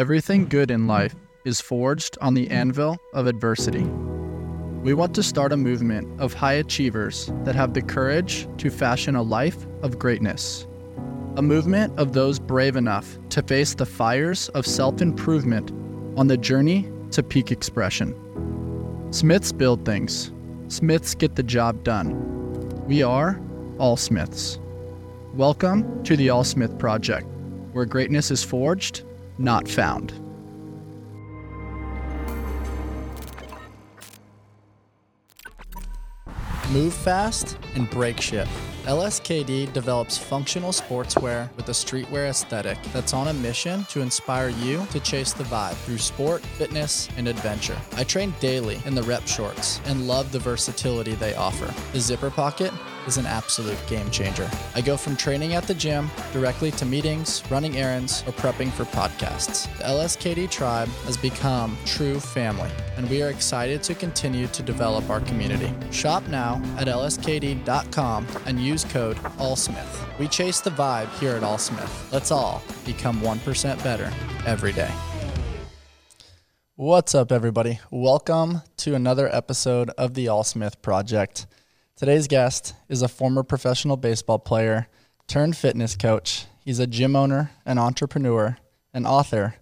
Everything good in life is forged on the anvil of adversity. We want to start a movement of high achievers that have the courage to fashion a life of greatness. A movement of those brave enough to face the fires of self-improvement on the journey to peak expression. Smiths build things. Smiths get the job done. We are all Smiths. Welcome to the AllSmith Project, where greatness is forged, not found. Move fast and break shit. LSKD develops functional sportswear with a streetwear aesthetic that's on a mission to inspire you to chase the vibe through sport, fitness, and adventure. I train daily in the rep shorts and love the versatility they offer. The zipper pocket is an absolute game changer. I go from training at the gym directly to meetings, running errands, or prepping for podcasts. The LSKD tribe has become true family, and we are excited to continue to develop our community. Shop now at lskd.com and use code AllSmith. We chase the vibe here at AllSmith. Let's all become 1% better every day. What's up, everybody? Welcome to another episode of the AllSmith Project. Today's guest is a former professional baseball player turned fitness coach. He's a gym owner, an entrepreneur, an author,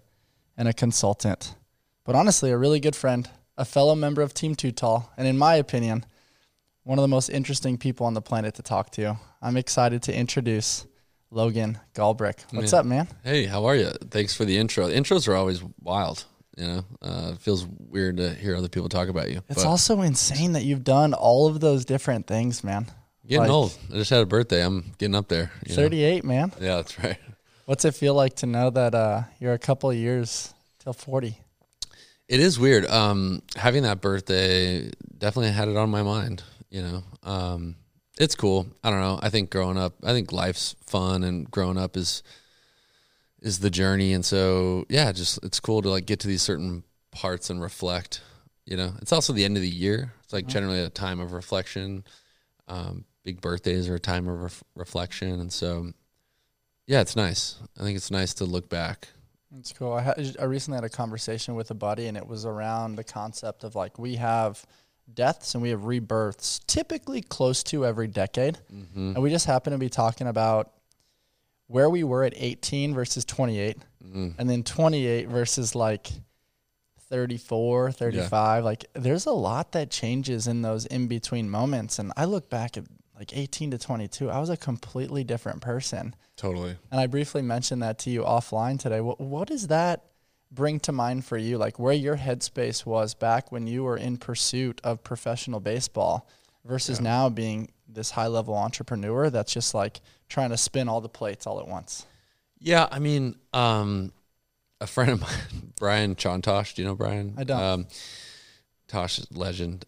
and a consultant. But honestly, a really good friend, a fellow member of Team Too Tall, and in my opinion, one of the most interesting people on the planet to talk to. I'm excited to introduce Logan Gelbrich. What's up, man? Hey, how are you? Thanks for the intro. The intros are always wild. You know, it feels weird to hear other people talk about you. It's also insane that you've done all of those different things, man. Getting old. I just had a birthday. I'm getting up there. 38, know? Man. Yeah, that's right. What's it feel like to know that you're a couple of years till 40? It is weird. Having that birthday definitely had it on my mind, you know. It's cool. I don't know. I think growing up, I think life's fun, and growing up is the journey, and so yeah, just it's cool to like get to these certain parts and reflect. You know, it's also the end of the year. It's like generally a time of reflection. Big birthdays are a time of reflection, and so yeah, it's nice. I think it's nice to look back. It's cool. I recently had a conversation with a buddy, and it was around the concept of like we have deaths and we have rebirths, typically close to every decade, and we just happen to be talking about where we were at 18 versus 28, and then 28 versus like 34, 35. Yeah. Like there's a lot that changes in those in-between moments. And I look back at like 18 to 22, I was a completely different person. Totally. And I briefly mentioned that to you offline today. What does that bring to mind for you? Like where your headspace was back when you were in pursuit of professional baseball versus now being this high-level entrepreneur that's just like trying to spin all the plates all at once? Yeah, I mean, a friend of mine, Brian Chontosh, do you know Brian? I don't. Tosh is a legend.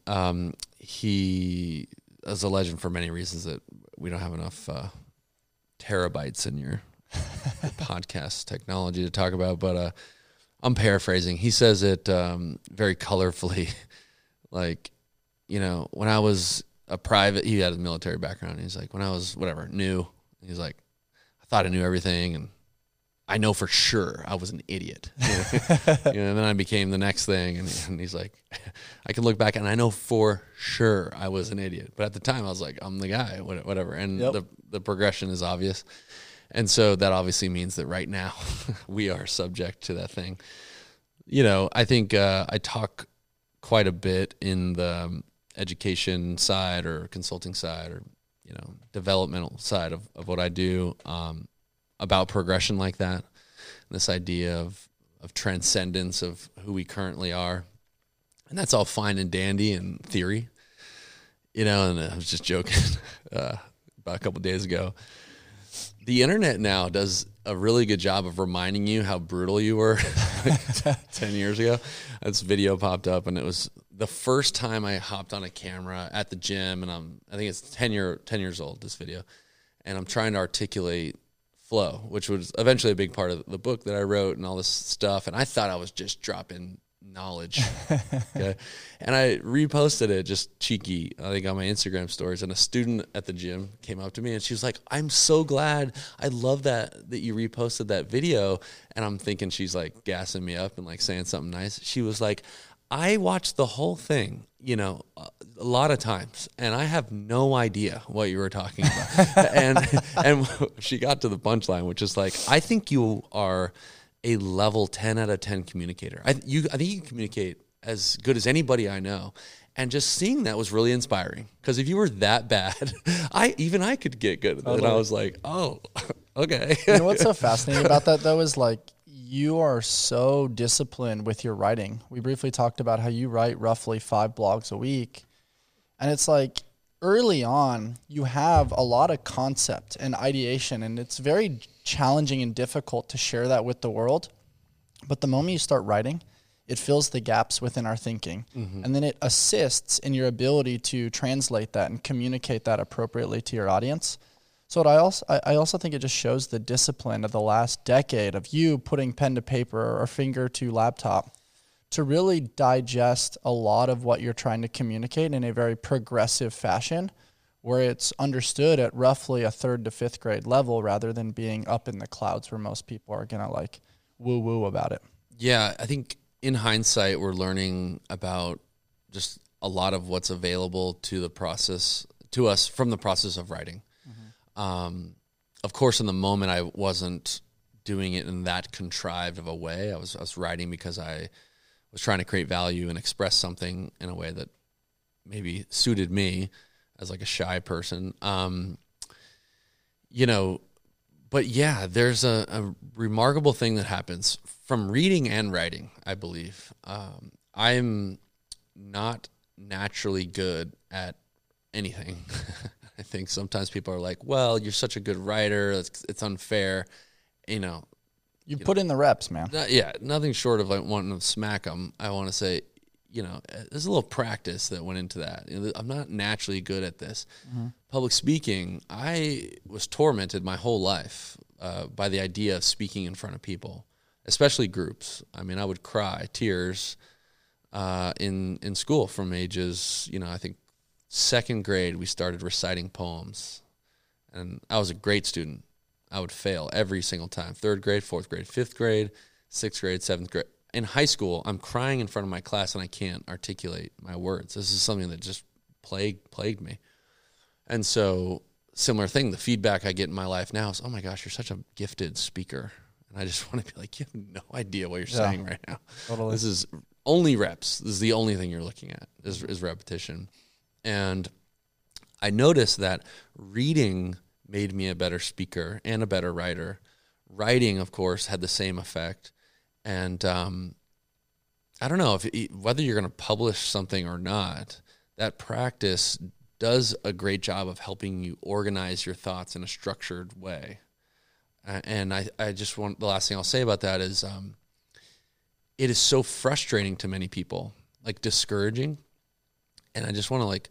He is a legend for many reasons that we don't have enough terabytes in your podcast technology to talk about, but I'm paraphrasing. He says it very colorfully, like, you know, when I was he had a military background. He's like, when I was new, he's like, I thought I knew everything, and I know for sure I was an idiot. You know? And then I became the next thing, and he's like, I can look back and I know for sure I was an idiot, but at the time I was like, I'm the guy, whatever. And the progression is obvious, and so that obviously means that right now we are subject to that thing. You know, I think I talk quite a bit in the education side or consulting side or, you know, developmental side of what I do, about progression like that, this idea of transcendence of who we currently are. And that's all fine and dandy in theory, you know, and I was just joking about a couple of days ago. The internet now does a really good job of reminding you how brutal you were 10 years ago. This video popped up, and it was the first time I hopped on a camera at the gym, and I think it's 10 years old, this video, and I'm trying to articulate flow, which was eventually a big part of the book that I wrote and all this stuff, and I thought I was just dropping knowledge. Okay. And I reposted it just cheeky, I think, on my Instagram stories. And a student at the gym came up to me and she was like, I'm so glad. I love that you reposted that video. And I'm thinking she's like gassing me up and like saying something nice. She was like, I watched the whole thing, you know, a lot of times, and I have no idea what you were talking about. and she got to the punchline, which is like, I think you are a level 10 out of 10 communicator. I think you communicate as good as anybody I know. And just seeing that was really inspiring, because if you were that bad, I could get good at that. And I was like, oh, okay. You know what's so fascinating about that, though, is like, you are so disciplined with your writing. We briefly talked about how you write roughly 5 blogs a week. And it's like early on, you have a lot of concept and ideation, and it's very challenging and difficult to share that with the world. But the moment you start writing, it fills the gaps within our thinking. Mm-hmm. And then it assists in your ability to translate that and communicate that appropriately to your audience. So I also think it just shows the discipline of the last decade of you putting pen to paper or finger to laptop to really digest a lot of what you're trying to communicate in a very progressive fashion, where it's understood at roughly a 3rd to 5th grade level rather than being up in the clouds where most people are going to like woo-woo about it. Yeah, I think in hindsight, we're learning about just a lot of what's available to us from the process of writing. Of course, in the moment, I wasn't doing it in that contrived of a way. I was writing because I was trying to create value and express something in a way that maybe suited me as like a shy person. But yeah, there's a remarkable thing that happens from reading and writing, I believe. I'm not naturally good at anything. I think sometimes people are like, well, you're such a good writer. It's unfair. You put in the reps, man. Nothing short of like wanting to smack them. I want to say, there's a little practice that went into that. I'm not naturally good at this. Mm-hmm. Public speaking, I was tormented my whole life by the idea of speaking in front of people, especially groups. I mean, I would cry tears in school from ages, I think, 2nd grade, we started reciting poems, and I was a great student. I would fail every single time. 3rd grade, 4th grade, 5th grade, 6th grade, 7th grade. In high school, I'm crying in front of my class, and I can't articulate my words. This is something that just plagued me. And so, similar thing, the feedback I get in my life now is, oh my gosh, you're such a gifted speaker. And I just want to be like, you have no idea what you're saying right now. Totally. This is only reps. This is the only thing you're looking at is repetition. And I noticed that reading made me a better speaker and a better writer. Writing, of course, had the same effect. And I don't know whether you're going to publish something or not, that practice does a great job of helping you organize your thoughts in a structured way. And I just want, the last thing I'll say about that is it is so frustrating to many people, like discouraging. And I just want to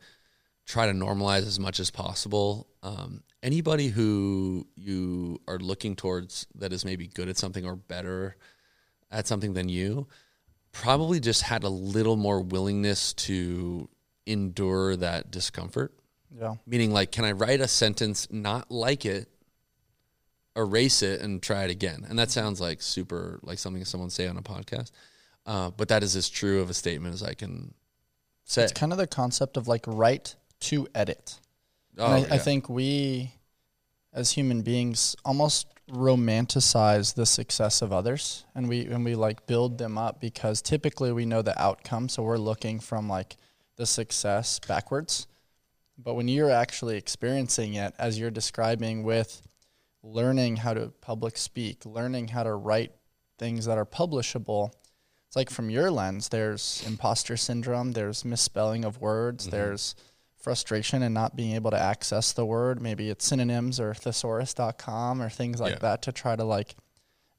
try to normalize as much as possible. Anybody who you are looking towards that is maybe good at something or better at something than you probably just had a little more willingness to endure that discomfort. Yeah. Meaning can I write a sentence, not like it, erase it, and try it again? And that sounds like super, something someone say on a podcast. But that is as true of a statement as I can say. It's kind of the concept of right to edit. I think we as human beings almost romanticize the success of others, and we build them up because typically we know the outcome. So we're looking from the success backwards. But when you're actually experiencing it, as you're describing, with learning how to public speak, learning how to write things that are publishable, it's from your lens, there's imposter syndrome, there's misspelling of words, mm-hmm. there's frustration and not being able to access the word. Maybe it's synonyms or thesaurus.com or things like that to try to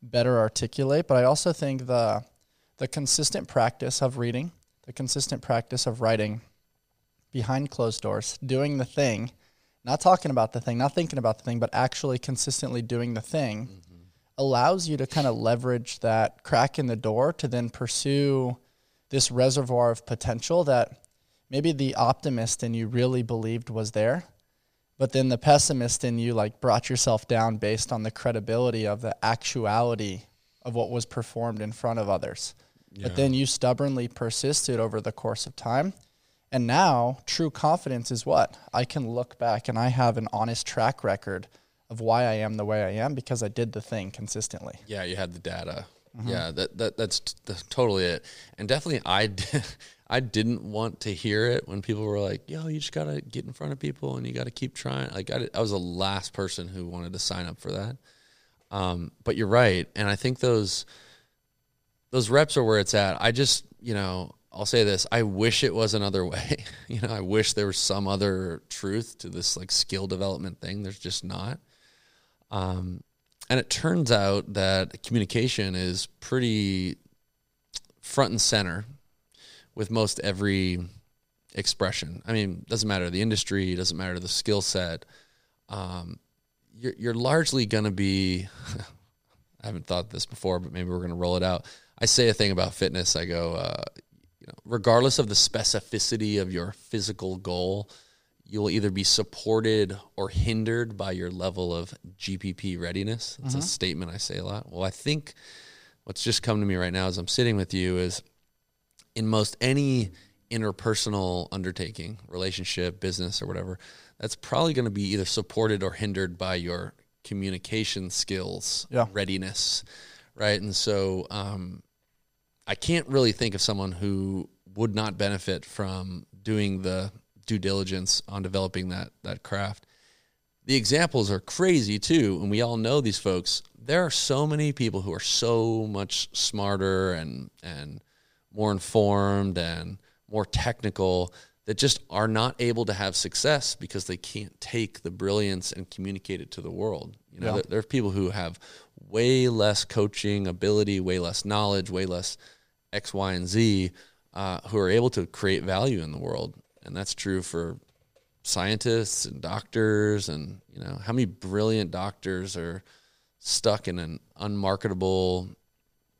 better articulate. But I also think the consistent practice of reading, the consistent practice of writing behind closed doors, doing the thing, not talking about the thing, not thinking about the thing, but actually consistently doing the thing, mm-hmm. allows you to kind of leverage that crack in the door to then pursue this reservoir of potential that maybe the optimist in you really believed was there, but then the pessimist in you like brought yourself down based on the credibility of the actuality of what was performed in front of others. Yeah. But then you stubbornly persisted over the course of time. And now true confidence is what? I can look back and I have an honest track record of why I am the way I am because I did the thing consistently. Yeah, you had the data. Mm-hmm. Yeah, that's totally it. And definitely I didn't want to hear it when people were like, yo, you just got to get in front of people and you got to keep trying. Like I was the last person who wanted to sign up for that. But you're right. And I think those reps are where it's at. I just, you know, I'll say this. I wish it was another way. You know, I wish there was some other truth to this like skill development thing. There's just not. And it turns out that communication is pretty front and center with most every expression. I mean, doesn't matter the industry, doesn't matter the skill set. You're largely going to be, I haven't thought this before, but maybe we're going to roll it out. I say a thing about fitness. I go, regardless of the specificity of your physical goal, you will either be supported or hindered by your level of GPP readiness. That's a statement I say a lot. Well, I think what's just come to me right now as I'm sitting with you is in most any interpersonal undertaking, relationship, business, or whatever, that's probably going to be either supported or hindered by your communication skills, readiness, right? And so I can't really think of someone who would not benefit from doing the due diligence on developing that craft. The examples are crazy too, and we all know these folks. There are so many people who are so much smarter and more informed and more technical that just are not able to have success because they can't take the brilliance and communicate it to the world. You know, there are people who have way less coaching ability, way less knowledge, way less X, Y, and Z, who are able to create value in the world. And that's true for scientists and doctors and, you know, how many brilliant doctors are stuck in an unmarketable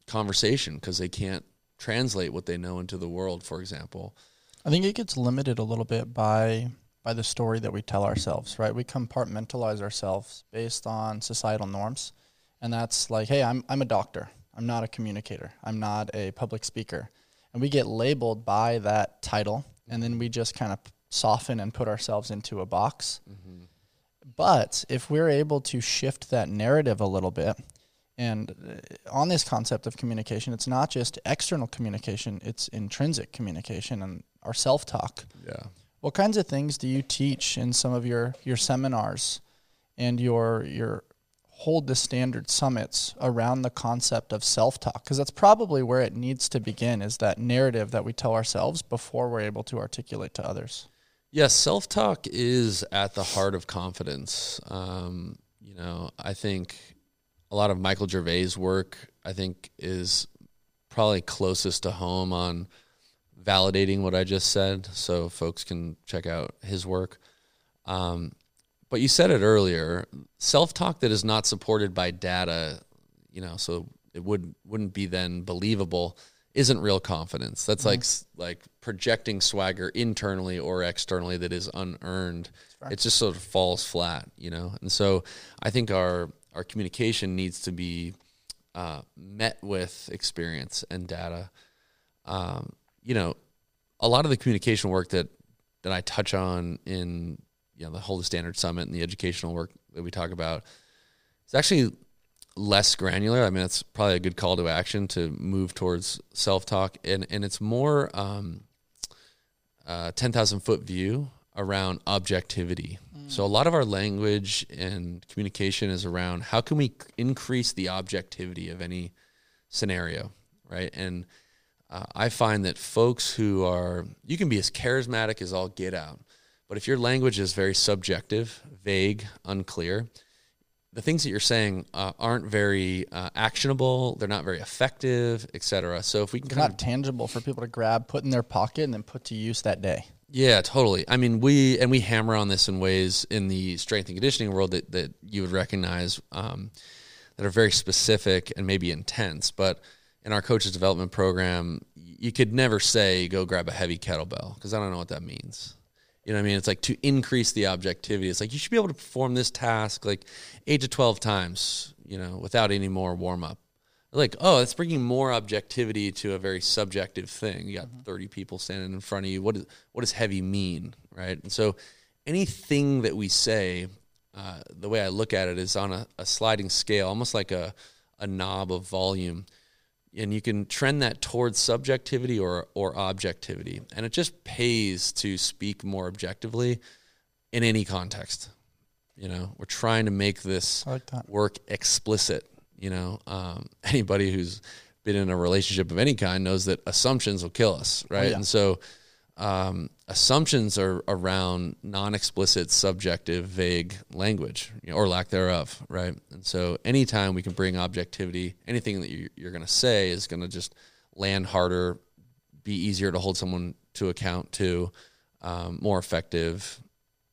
conversation because they can't translate what they know into the world, for example. I think it gets limited a little bit by the story that we tell ourselves, right? We compartmentalize ourselves based on societal norms. And that's like, hey, I'm a doctor. I'm not a communicator. I'm not a public speaker. And we get labeled by that title. And then we just kind of soften and put ourselves into a box. Mm-hmm. But if we're able to shift that narrative a little bit, and on this concept of communication, it's not just external communication, it's intrinsic communication and our self-talk. Yeah. What kinds of things do you teach in some of your seminars and your Hold the Standard summits around the concept of self-talk? Because that's probably where it needs to begin, is that narrative that we tell ourselves before we're able to articulate to others. Yes, self-talk is at the heart of confidence. You know, I think a lot of Michael Gervais' work, I think, is probably closest to home on validating what I just said, so folks can check out his work. But you said it earlier, self-talk that is not supported by data, you know, so it wouldn't be then believable, isn't real confidence. That's like projecting swagger internally or externally that is unearned. It just sort of falls flat, you know. And so I think our communication needs to be met with experience and data. You know, a lot of the communication work that I touch on in, you know, the Hold the Standard Summit and the educational work that we talk about, it's actually less granular. I mean, it's probably a good call to action to move towards self-talk. And it's more 10,000-foot view around objectivity. So a lot of our language and communication is around how can we increase the objectivity of any scenario, right? And I find that folks who are, you can be as charismatic as all get out, but if your language is very subjective, vague, unclear, the things that you're saying aren't very actionable, they're not very effective, et cetera. So if we can kind of... It's not tangible for people to grab, put in their pocket, and then put to use that day. Yeah, totally. I mean, we hammer on this in ways in the strength and conditioning world that you would recognize that are very specific and maybe intense. But in our coaches development program, you could never say go grab a heavy kettlebell because I don't know what that means. You know what I mean? It's like to increase the objectivity. It's like you should be able to perform this task like 8 to 12 times, you know, without any more warm-up. Like, oh, that's bringing more objectivity to a very subjective thing. You got 30 people standing in front of you. What does heavy mean, right? And so anything that we say, the way I look at it is on a sliding scale, almost like a knob of volume. And you can trend that towards subjectivity or objectivity. And it just pays to speak more objectively in any context. You know, we're trying to make this work explicit. You know, anybody who's been in a relationship of any kind knows that assumptions will kill us, right? Oh, yeah. And so assumptions are around non-explicit, subjective, vague language, you know, or lack thereof, right? And so anytime we can bring objectivity, anything that you're going to say is going to just land harder, be easier to hold someone to account to, more effective,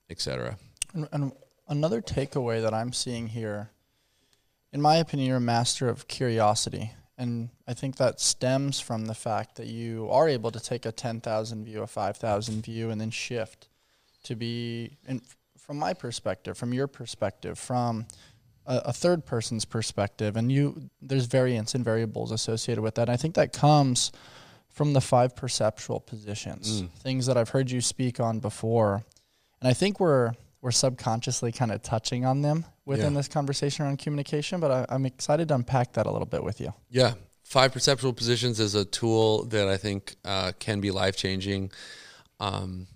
et cetera. And another takeaway that I'm seeing here, in my opinion, you're a master of curiosity. And I think that stems from the fact that you are able to take a 10,000 view, a 5,000 view, and then shift to be, from my perspective, from your perspective, from a third person's perspective. And there's variance and variables associated with that. And I think that comes from the five perceptual positions, things that I've heard you speak on before. And I think we're subconsciously kind of touching on them within this conversation around communication, but I'm excited to unpack that a little bit with you. Yeah. Five perceptual positions is a tool that I think can be life-changing. I'm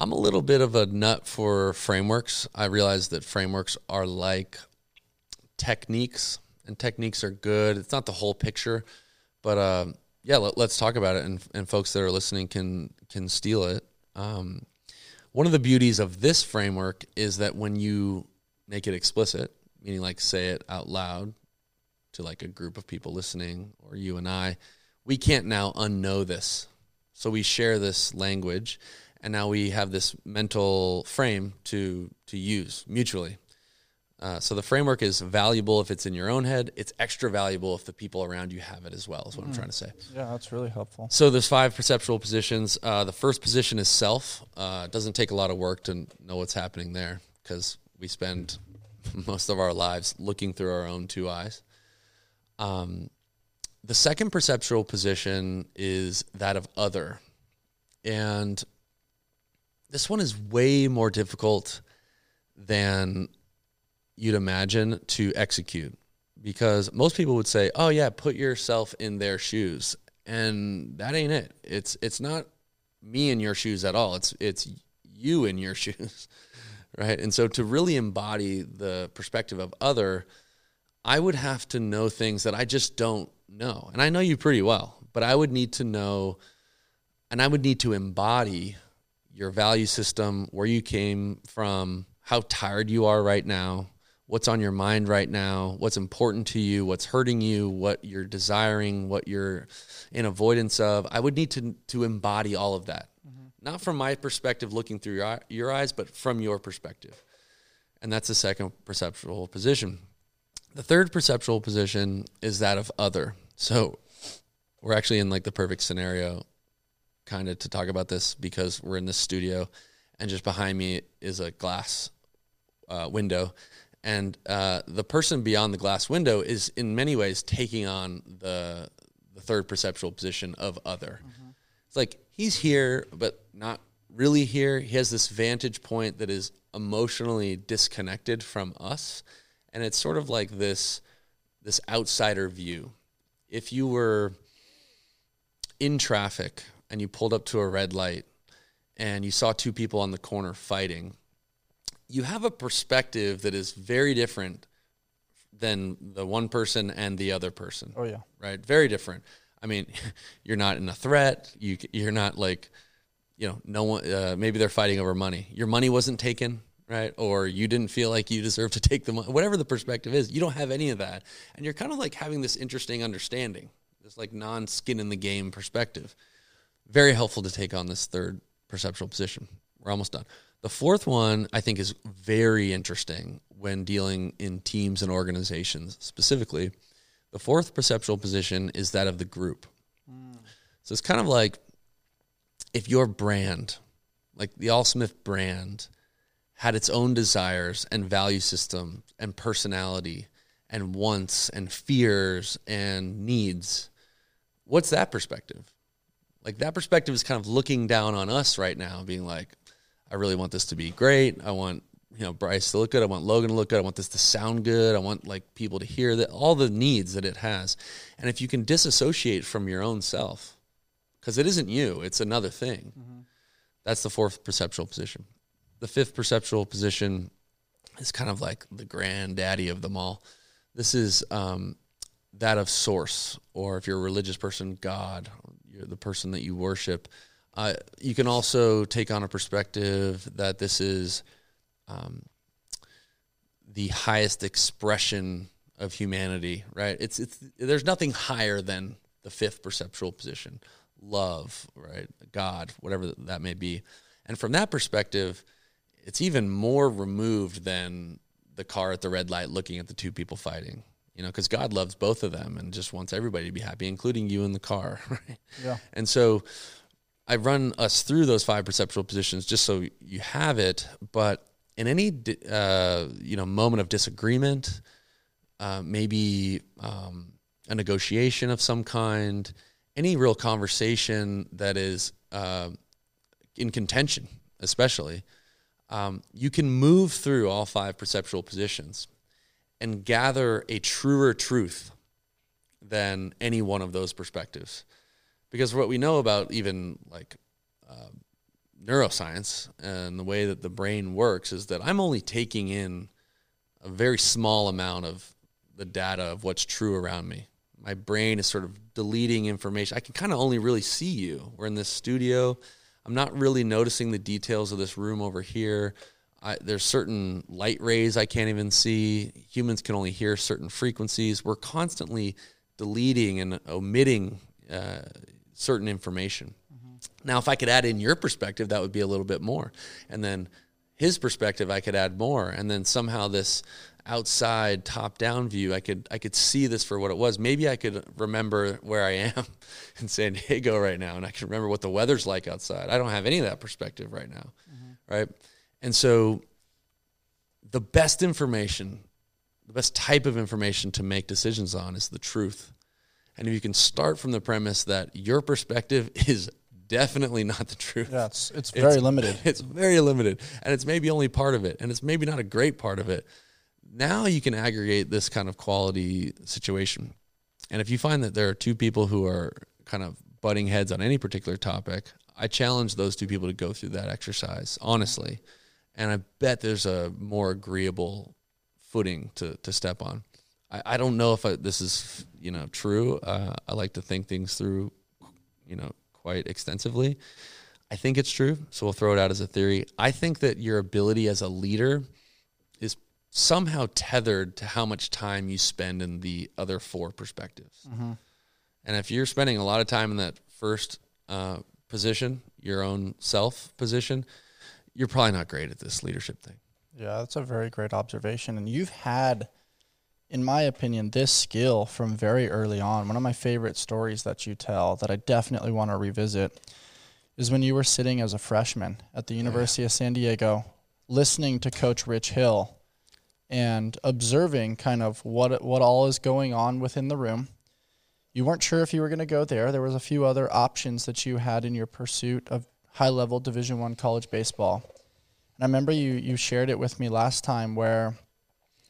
a little bit of a nut for frameworks. I realize that frameworks are like techniques, and techniques are good. It's not the whole picture, but let's talk about it, and folks that are listening can steal it. One of the beauties of this framework is that when you make it explicit, meaning like say it out loud to like a group of people listening or you and I, we can't now unknow this. So we share this language and now we have this mental frame to use mutually. So the framework is valuable if it's in your own head. It's extra valuable if the people around you have it as well, is what I'm trying to say. Yeah, that's really helpful. So there's five perceptual positions. The first position is self. It doesn't take a lot of work to know what's happening there because we spend most of our lives looking through our own two eyes. The second perceptual position is that of other. And this one is way more difficult than you'd imagine to execute, because most people would say, oh yeah, put yourself in their shoes, and that ain't it. It's not me in your shoes at all. It's you in your shoes, right? And so to really embody the perspective of other, I would have to know things that I just don't know. And I know you pretty well, but I would need to know, and I would need to embody your value system, where you came from, how tired you are right now, what's on your mind right now, what's important to you, what's hurting you, what you're desiring, what you're in avoidance of. I would need to embody all of that. Mm-hmm. Not from my perspective looking through your eyes, but from your perspective. And that's the second perceptual position. The third perceptual position is that of other. So we're actually in like the perfect scenario kind of to talk about this, because we're in this studio and just behind me is a glass window. And the person beyond the glass window is in many ways taking on the third perceptual position of other. Mm-hmm. It's like he's here, but not really here. He has this vantage point that is emotionally disconnected from us. And it's sort of like this outsider view. If you were in traffic and you pulled up to a red light and you saw two people on the corner fighting, you have a perspective that is very different than the one person and the other person. Oh, yeah. Right? Very different. I mean, you're not in a threat. You're not like, you know, no one. Maybe they're fighting over money. Your money wasn't taken, right? Or you didn't feel like you deserved to take the money. Whatever the perspective is, you don't have any of that. And you're kind of like having this interesting understanding, this like non-skin-in-the-game perspective. Very helpful to take on this third perceptual position. We're almost done. The fourth one, I think, is very interesting when dealing in teams and organizations specifically. The fourth perceptual position is that of the group. Mm. So it's kind of like if your brand, like the AllSmith brand, had its own desires and value system and personality and wants and fears and needs, what's that perspective? Like that perspective is kind of looking down on us right now, being like, I really want this to be great. I want, you know, Bryce to look good. I want Logan to look good. I want this to sound good. I want like people to hear that, all the needs that it has. And if you can disassociate from your own self, because it isn't you, it's another thing. Mm-hmm. That's the fourth perceptual position. The fifth perceptual position is kind of like the granddaddy of them all. This is that of source, or if you're a religious person, God, you're the person that you worship. You can also take on a perspective that this is the highest expression of humanity, right? It's there's nothing higher than the fifth perceptual position, love, right? God, whatever that may be. And from that perspective, it's even more removed than the car at the red light looking at the two people fighting, you know, because God loves both of them and just wants everybody to be happy, including you in the car, right? Yeah. And so I run us through those five perceptual positions just so you have it, but in any, you know, moment of disagreement, maybe a negotiation of some kind, any real conversation that is in contention especially, you can move through all five perceptual positions and gather a truer truth than any one of those perspectives. Because what we know about even like neuroscience and the way that the brain works is that I'm only taking in a very small amount of the data of what's true around me. My brain is sort of deleting information. I can kind of only really see you. We're in this studio. I'm not really noticing the details of this room over here. There's certain light rays I can't even see. Humans can only hear certain frequencies. We're constantly deleting and omitting certain information. Mm-hmm. Now, if I could add in your perspective, that would be a little bit more. And then his perspective, I could add more. And then somehow this outside top-down view, I could see this for what it was. Maybe I could remember where I am in San Diego right now, and I can remember what the weather's like outside. I don't have any of that perspective right now, mm-hmm. right? And so the best information, the best type of information to make decisions on is the truth. And if you can start from the premise that your perspective is definitely not the truth. Yeah, it's very limited. It's very limited. And it's maybe only part of it. And it's maybe not a great part of it. Now you can aggregate this kind of quality situation. And if you find that there are two people who are kind of butting heads on any particular topic, I challenge those two people to go through that exercise, honestly. And I bet there's a more agreeable footing to step on. I don't know if this is, you know, true. I like to think things through, you know, quite extensively. I think it's true, so we'll throw it out as a theory. I think that your ability as a leader is somehow tethered to how much time you spend in the other four perspectives. Mm-hmm. And if you're spending a lot of time in that first position, your own self position, you're probably not great at this leadership thing. Yeah, that's a very great observation. And you've had, in my opinion, this skill from very early on. One of my favorite stories that you tell that I definitely want to revisit is when you were sitting as a freshman at the University of San Diego, listening to Coach Rich Hill and observing kind of what all is going on within the room. You weren't sure if you were going to go there. There was a few other options that you had in your pursuit of high-level Division I college baseball. And I remember you shared it with me last time where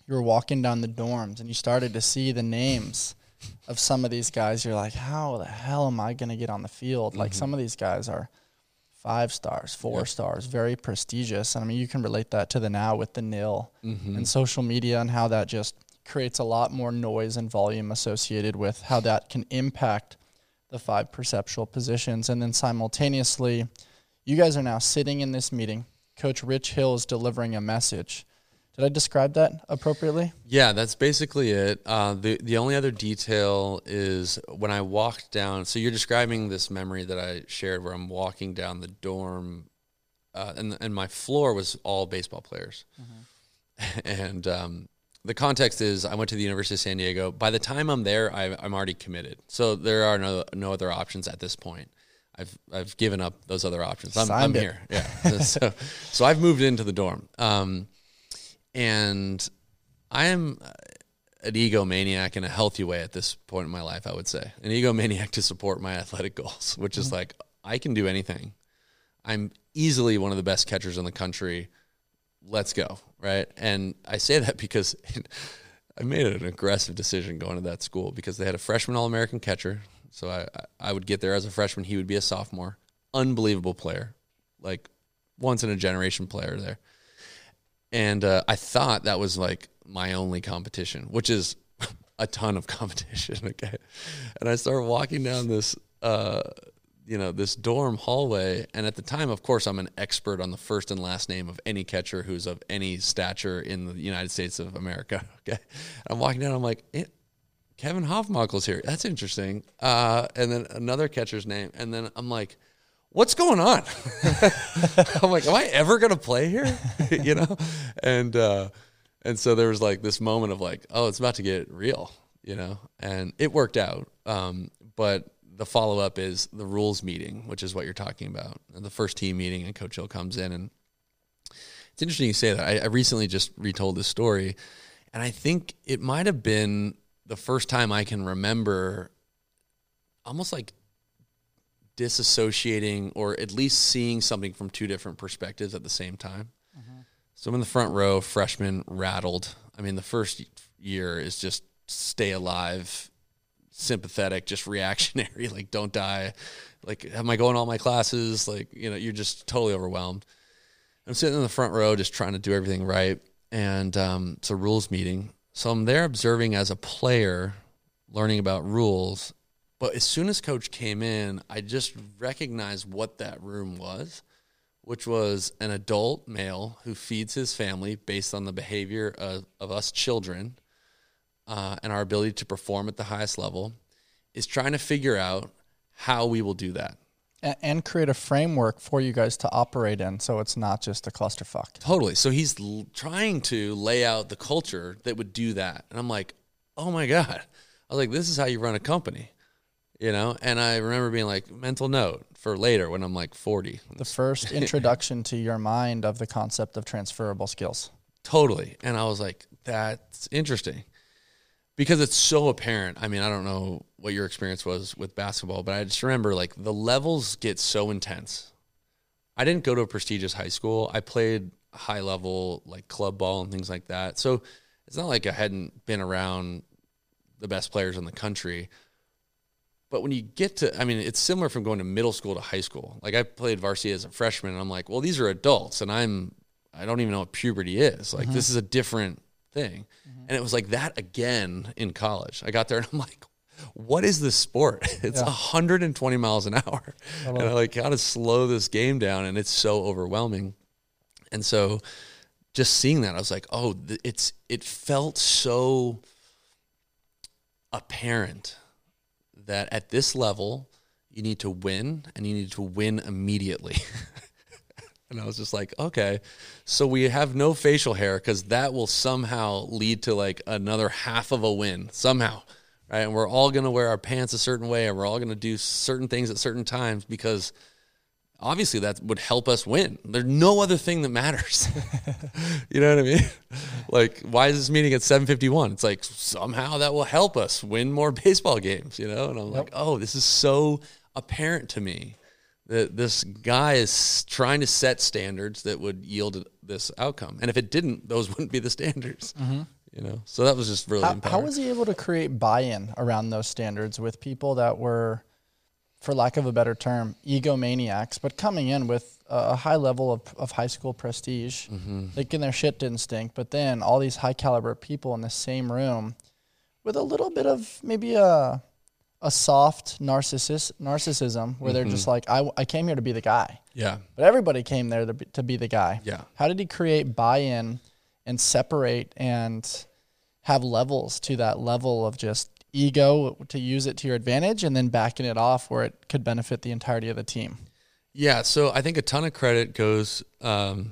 you were walking down the dorms and you started to see the names of some of these guys. You're like, how the hell am I going to get on the field? Mm-hmm. Like some of these guys are 5 stars, 4 stars, very prestigious. And I mean, you can relate that to the now with the nil mm-hmm. and social media and how that just creates a lot more noise and volume associated with how that can impact the five perceptual positions. And then simultaneously, you guys are now sitting in this meeting. Coach Rich Hill is delivering a message. Did I describe that appropriately? Yeah, that's basically it. The only other detail is when I walked down, so you're describing this memory that I shared where I'm walking down the dorm, and my floor was all baseball players. Mm-hmm. And the context is I went to the University of San Diego. By the time I'm there, I'm already committed. So there are no other options at this point. I've given up those other options. I'm here. Yeah. So I've moved into the dorm. And I am an egomaniac in a healthy way at this point in my life, I would say. An egomaniac to support my athletic goals, which is like, I can do anything. I'm easily one of the best catchers in the country. Let's go, right? And I say that because I made an aggressive decision going to that school because they had a freshman All-American catcher. So I would get there as a freshman. He would be a sophomore. Unbelievable player. Like, once-in-a-generation player there. And I thought that was, like, my only competition, which is a ton of competition, okay? And I started walking down this, this dorm hallway. And at the time, of course, I'm an expert on the first and last name of any catcher who's of any stature in the United States of America, okay? And I'm walking down, I'm like, Kevin Hofmackel's here. That's interesting. And then another catcher's name. And then I'm like, what's going on? I'm like, am I ever going to play here? You know? And so there was like this moment of like, oh, it's about to get real, you know? And it worked out. But the follow-up is the rules meeting, which is what you're talking about. And the first team meeting, and Coach Hill comes in. And it's interesting you say that. I recently just retold this story. And I think it might have been the first time I can remember almost like disassociating or at least seeing something from two different perspectives at the same time. Uh-huh. So I'm in the front row, freshman, rattled. I mean, the first year is just stay alive, sympathetic, just reactionary, like don't die. Like, am I going to all my classes? Like, you know, you're just totally overwhelmed. I'm sitting in the front row just trying to do everything right. And it's a rules meeting. So I'm there observing as a player, learning about rules. But as soon as Coach came in, I just recognized what that room was, which was an adult male who feeds his family based on the behavior of us children and our ability to perform at the highest level, is trying to figure out how we will do that. And create a framework for you guys to operate in so it's not just a clusterfuck. Totally. So he's trying to lay out the culture that would do that. And I'm like, oh, my God. I was like, this is how you run a company, you know? And I remember being like, mental note for later when I'm like 40. The first introduction to your mind of the concept of transferable skills. Totally. And I was like, that's interesting. Because it's so apparent. I mean, I don't know what your experience was with basketball, but I just remember, like, the levels get so intense. I didn't go to a prestigious high school. I played high-level, like, club ball and things like that. So it's not like I hadn't been around the best players in the country. But when you get to – I mean, it's similar from going to middle school to high school. Like, I played varsity as a freshman, and I'm like, well, these are adults, and I don't even know what puberty is. Like, This is a different – thing. Mm-hmm. And it was like that again in college. I got there and I'm like, what is this sport? It's 120 miles an hour. And I like got to slow this game down, and it's so overwhelming. And so just seeing that, I was like, oh, it felt so apparent that at this level you need to win, and you need to win immediately. And I was just like, okay, so we have no facial hair because that will somehow lead to like another half of a win somehow, right? And we're all going to wear our pants a certain way, and we're all going to do certain things at certain times because obviously that would help us win. There's no other thing that matters. You know what I mean? Like, why is this meeting at 7:51? It's like somehow that will help us win more baseball games, you know? And I'm like, oh, this is so apparent to me. This guy is trying to set standards that would yield this outcome. And if it didn't, those wouldn't be the standards, you know? So that was just really empowering. How was he able to create buy-in around those standards with people that were, for lack of a better term, egomaniacs, but coming in with a high level of high school prestige, thinking their shit didn't stink, but then all these high caliber people in the same room with a little bit of maybe a soft narcissism where they're just like, I came here to be the guy. Yeah. But everybody came there to be the guy. Yeah. How did he create buy-in and separate and have levels to that level of just ego to use it to your advantage and then backing it off where it could benefit the entirety of the team? Yeah. So I think a ton of credit goes to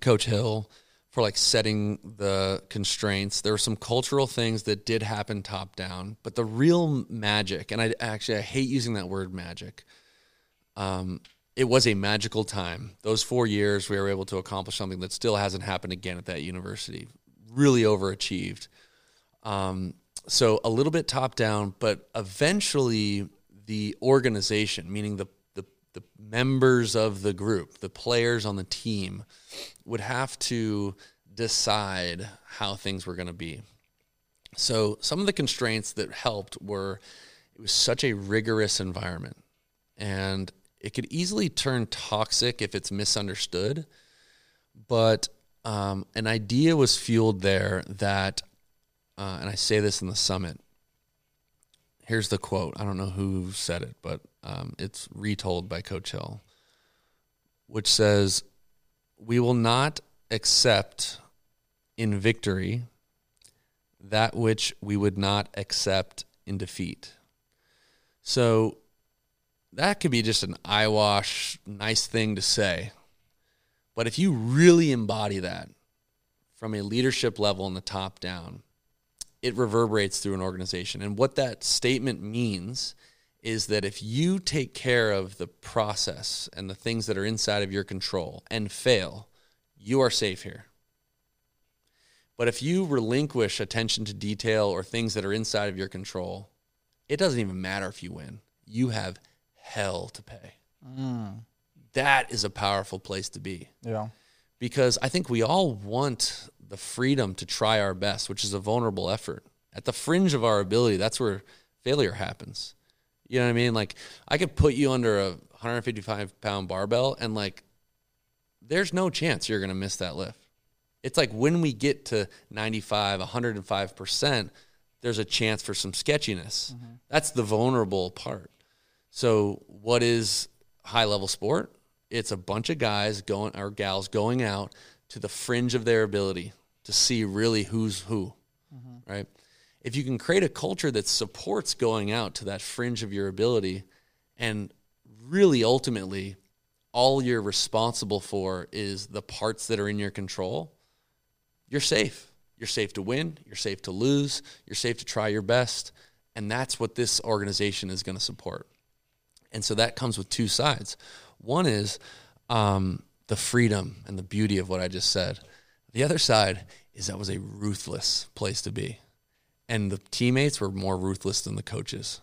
Coach Hill for like setting the constraints. There were some cultural things that did happen top down, but the real magic, and I hate using that word magic. It was a magical time. Those 4 years, we were able to accomplish something that still hasn't happened again at that university. Really overachieved. So a little bit top down, but eventually the organization, meaning the members of the group, the players on the team, would have to decide how things were going to be. So some of the constraints that helped were, it was such a rigorous environment, and it could easily turn toxic if it's misunderstood. But an idea was fueled there that, and I say this in the summit, here's the quote. I don't know who said it, but it's retold by Coach Hill, which says, "We will not accept in victory that which we would not accept in defeat." So that could be just an eyewash, nice thing to say. But if you really embody that from a leadership level in the top down, it reverberates through an organization. And what that statement means is that if you take care of the process and the things that are inside of your control and fail, you are safe here. But if you relinquish attention to detail or things that are inside of your control, it doesn't even matter if you win. You have hell to pay. Mm. That is a powerful place to be. Yeah. Because I think we all want the freedom to try our best, which is a vulnerable effort. At the fringe of our ability, that's where failure happens. You know what I mean? Like, I could put you under a 155-pound barbell, and, like, there's no chance you're going to miss that lift. It's like when we get to 95, 105%, there's a chance for some sketchiness. Mm-hmm. That's the vulnerable part. So what is high-level sport? It's a bunch of guys going, or gals going out to the fringe of their ability to see really who's who, mm-hmm. right? If you can create a culture that supports going out to that fringe of your ability, and really ultimately all you're responsible for is the parts that are in your control, you're safe. You're safe to win. You're safe to lose. You're safe to try your best. And that's what this organization is going to support. And so that comes with two sides. One is the freedom and the beauty of what I just said. The other side is that was a ruthless place to be. And the teammates were more ruthless than the coaches.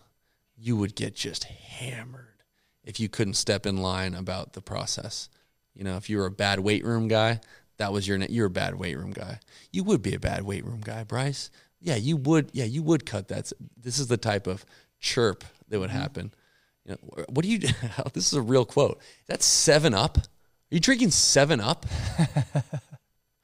You would get just hammered if you couldn't step in line about the process. You know, if you were a bad weight room guy, that was your net. You're a bad weight room guy. You would be a bad weight room guy, Bryce. Yeah, you would. Yeah, you would cut that. This is the type of chirp that would happen. You know, what do you? This is a real quote. That's 7-Up. Are you drinking 7-Up?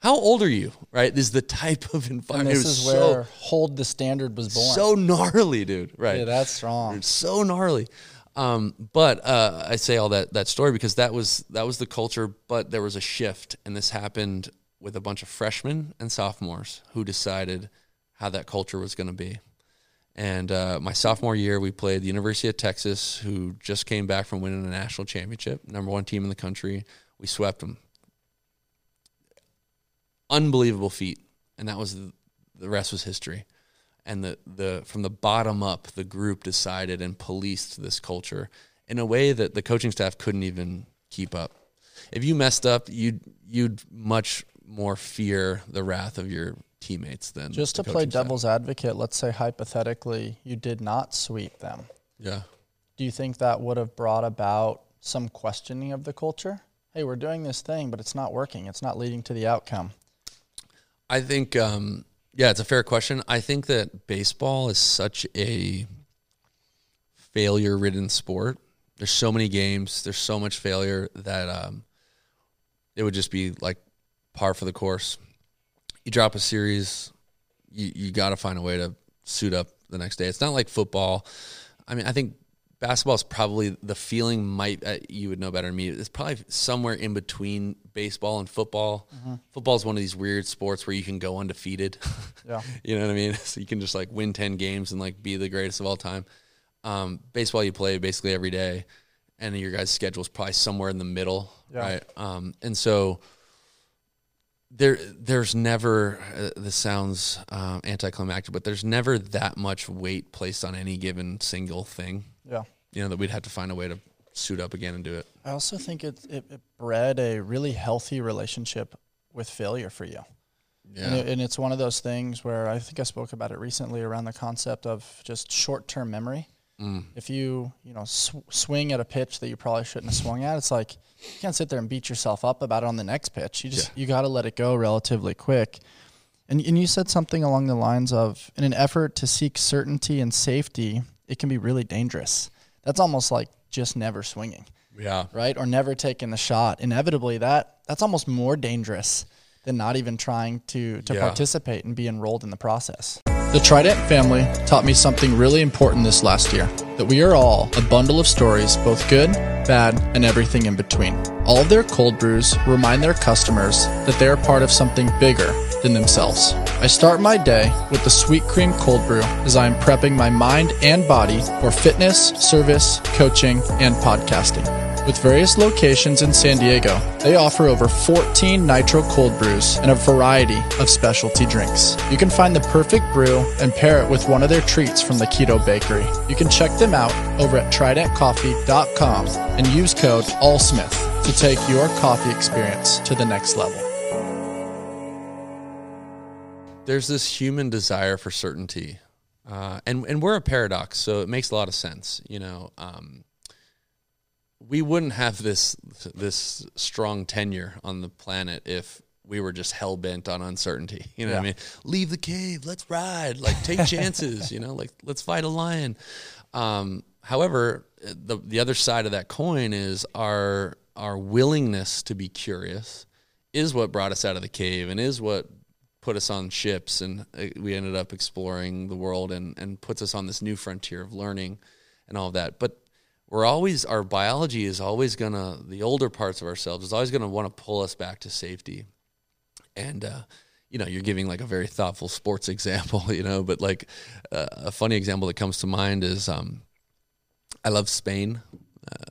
How old are you, right? This is the type of environment. And this is where Hold the Standard was born. So gnarly, dude. Right. Yeah, that's strong. Dude, so gnarly. But I say all that story because that was the culture, but there was a shift, and this happened with a bunch of freshmen and sophomores who decided how that culture was going to be. And my sophomore year, we played the University of Texas, who just came back from winning a national championship, number one team in the country. We swept them. Unbelievable feat, and that was the rest was history. And the from the bottom up, the group decided and policed this culture in a way that the coaching staff couldn't even keep up. If you messed up, you'd much more fear the wrath of your teammates than just to play devil's advocate. Let's say hypothetically you did not sweep them. Yeah. Do you think that would have brought about some questioning of the culture? Hey, we're doing this thing, but it's not working. It's not leading to the outcome. I think, it's a fair question. I think that baseball is such a failure-ridden sport. There's so many games. There's so much failure that it would just be like par for the course. You drop a series, you got to find a way to suit up the next day. It's not like football. I mean, I think basketball is probably the feeling you would know better than me. It's probably somewhere in between baseball and football. Mm-hmm. Football is one of these weird sports where you can go undefeated. Yeah. You know what I mean? So you can just like win 10 games and like be the greatest of all time. Baseball, you play basically every day, and your guys' schedule is probably somewhere in the middle. Yeah. Right. And so there's never, this sounds anticlimactic, but there's never that much weight placed on any given single thing. Yeah. You know, that we'd have to find a way to suit up again and do it. I also think it bred a really healthy relationship with failure for you. Yeah. And it's one of those things where I think I spoke about it recently around the concept of just short-term memory. Mm. If you swing at a pitch that you probably shouldn't have swung at, it's like you can't sit there and beat yourself up about it on the next pitch. You got to let it go relatively quick. And you said something along the lines of, in an effort to seek certainty and safety, it can be really dangerous. That's almost like just never swinging. Yeah. Right? Or never taking the shot. Inevitably, that's almost more dangerous than not even trying to participate and be enrolled in the process. The Trident family taught me something really important this last year, that we are all a bundle of stories, both good, bad, and everything in between. All of their cold brews remind their customers that they are part of something bigger than themselves. I start my day with the Sweet Cream Cold Brew as I am prepping my mind and body for fitness, service, coaching, and podcasting. With various locations in San Diego, they offer over 14 nitro cold brews and a variety of specialty drinks. You can find the perfect brew and pair it with one of their treats from the Keto Bakery. You can check them out over at tridentcoffee.com and use code AllSmith to take your coffee experience to the next level. There's this human desire for certainty, and we're a paradox, so it makes a lot of sense, you know. We wouldn't have this strong tenure on the planet if we were just hell bent on uncertainty. You know what I mean? Leave the cave, let's ride, like take chances, you know, like let's fight a lion. However, the other side of that coin is our willingness to be curious is what brought us out of the cave and is what put us on ships, and we ended up exploring the world and puts us on this new frontier of learning and all of that. But our biology is always the older parts of ourselves is always going to want to pull us back to safety. And, you're giving like a very thoughtful sports example, you know, but like a funny example that comes to mind is, I love Spain.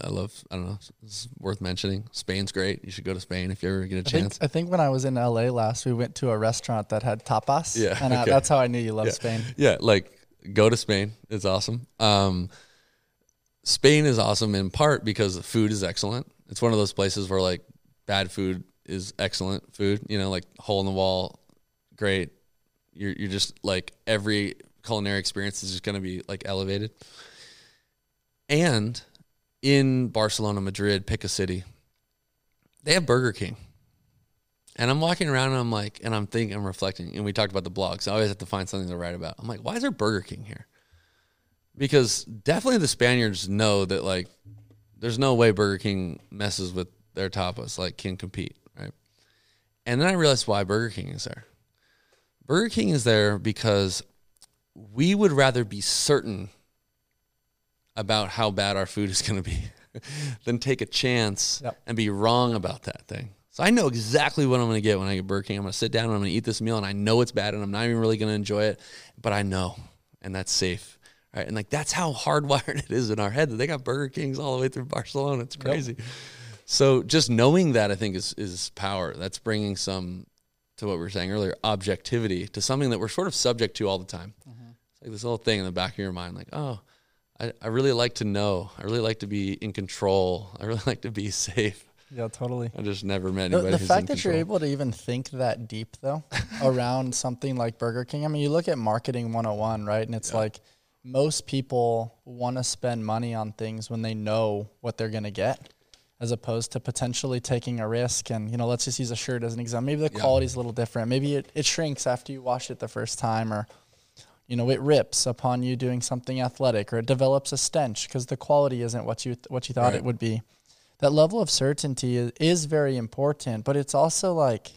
I don't know, it's worth mentioning. Spain's great. You should go to Spain if you ever get a chance. I think when I was in LA last, we went to a restaurant that had tapas. Yeah. And that's how I knew you love Spain. Yeah. Like, go to Spain. It's awesome. Spain is awesome in part because the food is excellent. It's one of those places where like bad food is excellent food, you know, like hole in the wall, great. You're just like every culinary experience is just going to be like elevated. And in Barcelona, Madrid, pick a city, they have Burger King. And I'm walking around and I'm reflecting, and we talked about the blog, so I always have to find something to write about. I'm like, why is there Burger King here? Because definitely the Spaniards know that, like, there's no way Burger King messes with their tapas, like, can compete, right? And then I realized why Burger King is there. Burger King is there because we would rather be certain about how bad our food is going to be than take a chance and be wrong about that thing. So I know exactly what I'm going to get when I get Burger King. I'm going to sit down and I'm going to eat this meal, and I know it's bad, and I'm not even really going to enjoy it, but I know, and that's safe. Right, and like that's how hardwired it is in our head that they got Burger Kings all the way through Barcelona. It's crazy. Yep. So just knowing that, I think, is power. That's bringing some, to what we were saying earlier, objectivity to something that we're sort of subject to all the time. Mm-hmm. It's like this little thing in the back of your mind, like, oh, I really like to know. I really like to be in control. I really like to be safe. Yeah, totally. I just never met anybody who's in control. The fact that you're able to even think that deep, though, around something like Burger King. I mean, you look at Marketing 101, right? And it's like, most people want to spend money on things when they know what they're going to get, as opposed to potentially taking a risk. And, you know, let's just use a shirt as an example. Maybe the quality's a little different. Maybe it shrinks after you wash it the first time, or, you know, it rips upon you doing something athletic, or it develops a stench because the quality isn't what you thought it would be. That level of certainty is very important, but it's also like,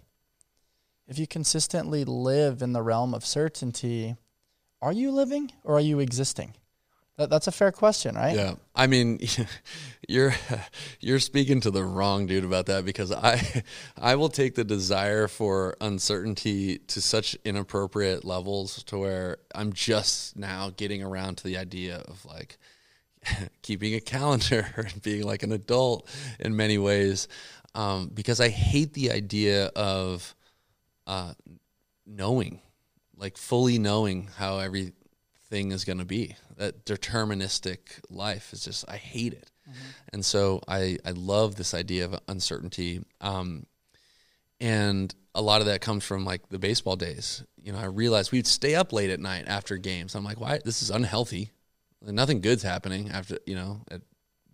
if you consistently live in the realm of certainty, are you living or are you existing? That's a fair question, right? Yeah. I mean, you're speaking to the wrong dude about that, because I will take the desire for uncertainty to such inappropriate levels to where I'm just now getting around to the idea of like keeping a calendar and being like an adult in many ways, because I hate the idea of knowing, like fully knowing how everything is going to be. That deterministic life is just, I hate it. Mm-hmm. And so I love this idea of uncertainty. And a lot of that comes from like the baseball days. You know, I realized we'd stay up late at night after games. I'm like, why? This is unhealthy. Nothing good's happening after, you know, at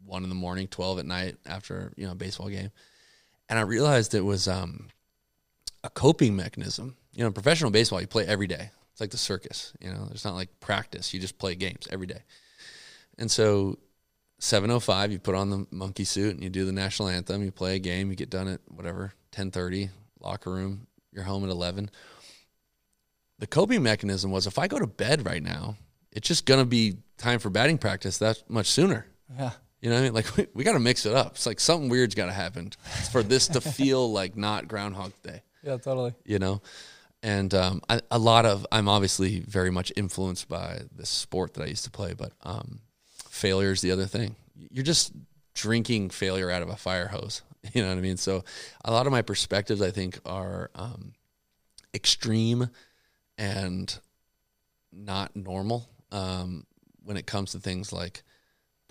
1 in the morning, 12 at night after, you know, a baseball game. And I realized it was a coping mechanism. You know, in professional baseball, you play every day. It's like the circus, you know, there's not like practice. You just play games every day. And so 7:05, you put on the monkey suit and you do the national anthem, you play a game, you get done at whatever, 10:30, locker room, you're home at 11. The coping mechanism was, if I go to bed right now, it's just going to be time for batting practice that much sooner. Yeah. You know what I mean? Like, we got to mix it up. It's like something weird's got to happen for this to feel like not Groundhog Day. Yeah, totally. You know? And I'm obviously very much influenced by this sport that I used to play, but failure is the other thing. You're just drinking failure out of a fire hose. You know what I mean? So a lot of my perspectives, I think, are extreme and not normal when it comes to things like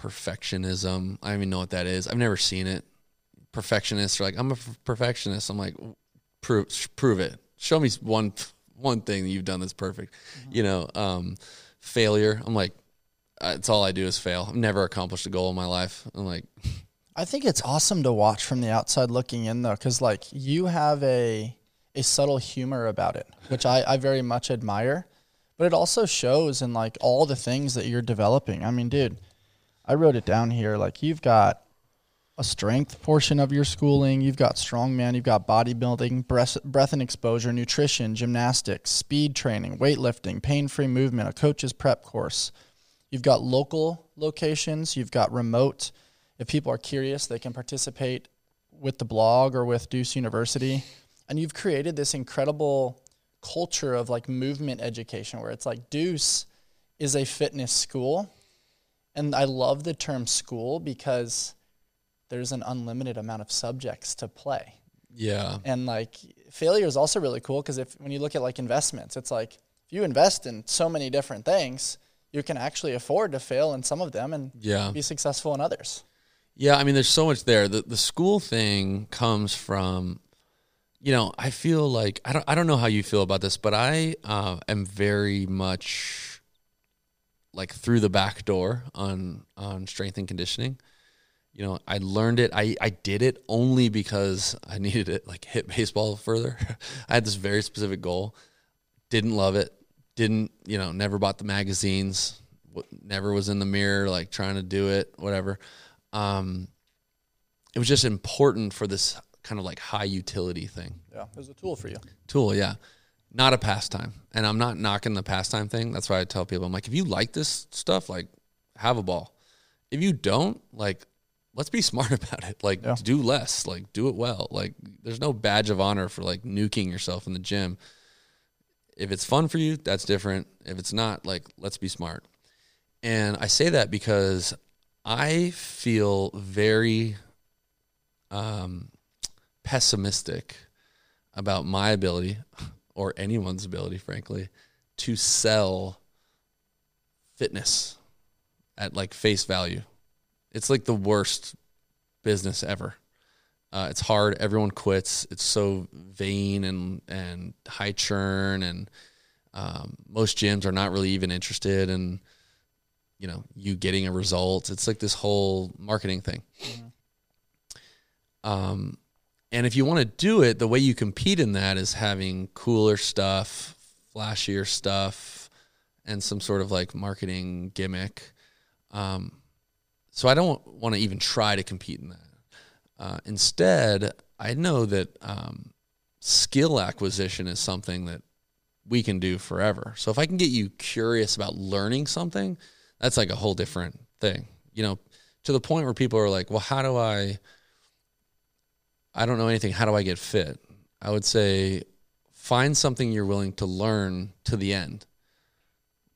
perfectionism. I don't even know what that is. I've never seen it. Perfectionists are like, I'm a perfectionist. I'm like, prove it. Show me one thing that you've done that's perfect. Mm-hmm. You know, failure. I'm like, it's all I do is fail. I've never accomplished a goal in my life. I'm like, I think it's awesome to watch from the outside looking in, though, because like you have a subtle humor about it, which I very much admire. But it also shows in like all the things that you're developing. I mean, dude, I wrote it down here. Like, you've got a strength portion of your schooling. You've got strongman. You've got bodybuilding, breath and exposure, nutrition, gymnastics, speed training, weightlifting, pain-free movement, a coach's prep course. You've got local locations. You've got remote. If people are curious, they can participate with the blog or with Deuce University. And you've created this incredible culture of like movement education where it's like Deuce is a fitness school. And I love the term school because there's an unlimited amount of subjects to play. Yeah. And like failure is also really cool because when you look at like investments, it's like if you invest in so many different things, you can actually afford to fail in some of them and be successful in others. Yeah. I mean, there's so much there. The school thing comes from, you know, I feel like, I don't know how you feel about this, but I am very much like through the back door on strength and conditioning. You know, I learned it. I did it only because I needed it, like hit baseball further. I had this very specific goal. Didn't love it. You know, never bought the magazines. Never was in the mirror, like trying to do it, whatever. It was just important for this kind of like high utility thing. Yeah, it was a tool for you. Tool, yeah. Not a pastime. And I'm not knocking the pastime thing. That's why I tell people, I'm like, if you like this stuff, like, have a ball. If you don't, like, let's be smart about it. Like, do less. Like, do it well. Like, there's no badge of honor for, like, nuking yourself in the gym. If it's fun for you, that's different. If it's not, like, let's be smart. And I say that because I feel very pessimistic about my ability, or anyone's ability, frankly, to sell fitness at like face value. It's like the worst business ever. It's hard. Everyone quits. It's so vain and high churn, and most gyms are not really even interested in, you know, you getting a result. It's like this whole marketing thing. Mm-hmm. And if you want to do it, the way you compete in that is having cooler stuff, flashier stuff, and some sort of like marketing gimmick. So I don't want to even try to compete in that. Instead, I know that skill acquisition is something that we can do forever. So if I can get you curious about learning something, that's like a whole different thing, you know, to the point where people are like, well, I don't know anything. How do I get fit? I would say find something you're willing to learn to the end.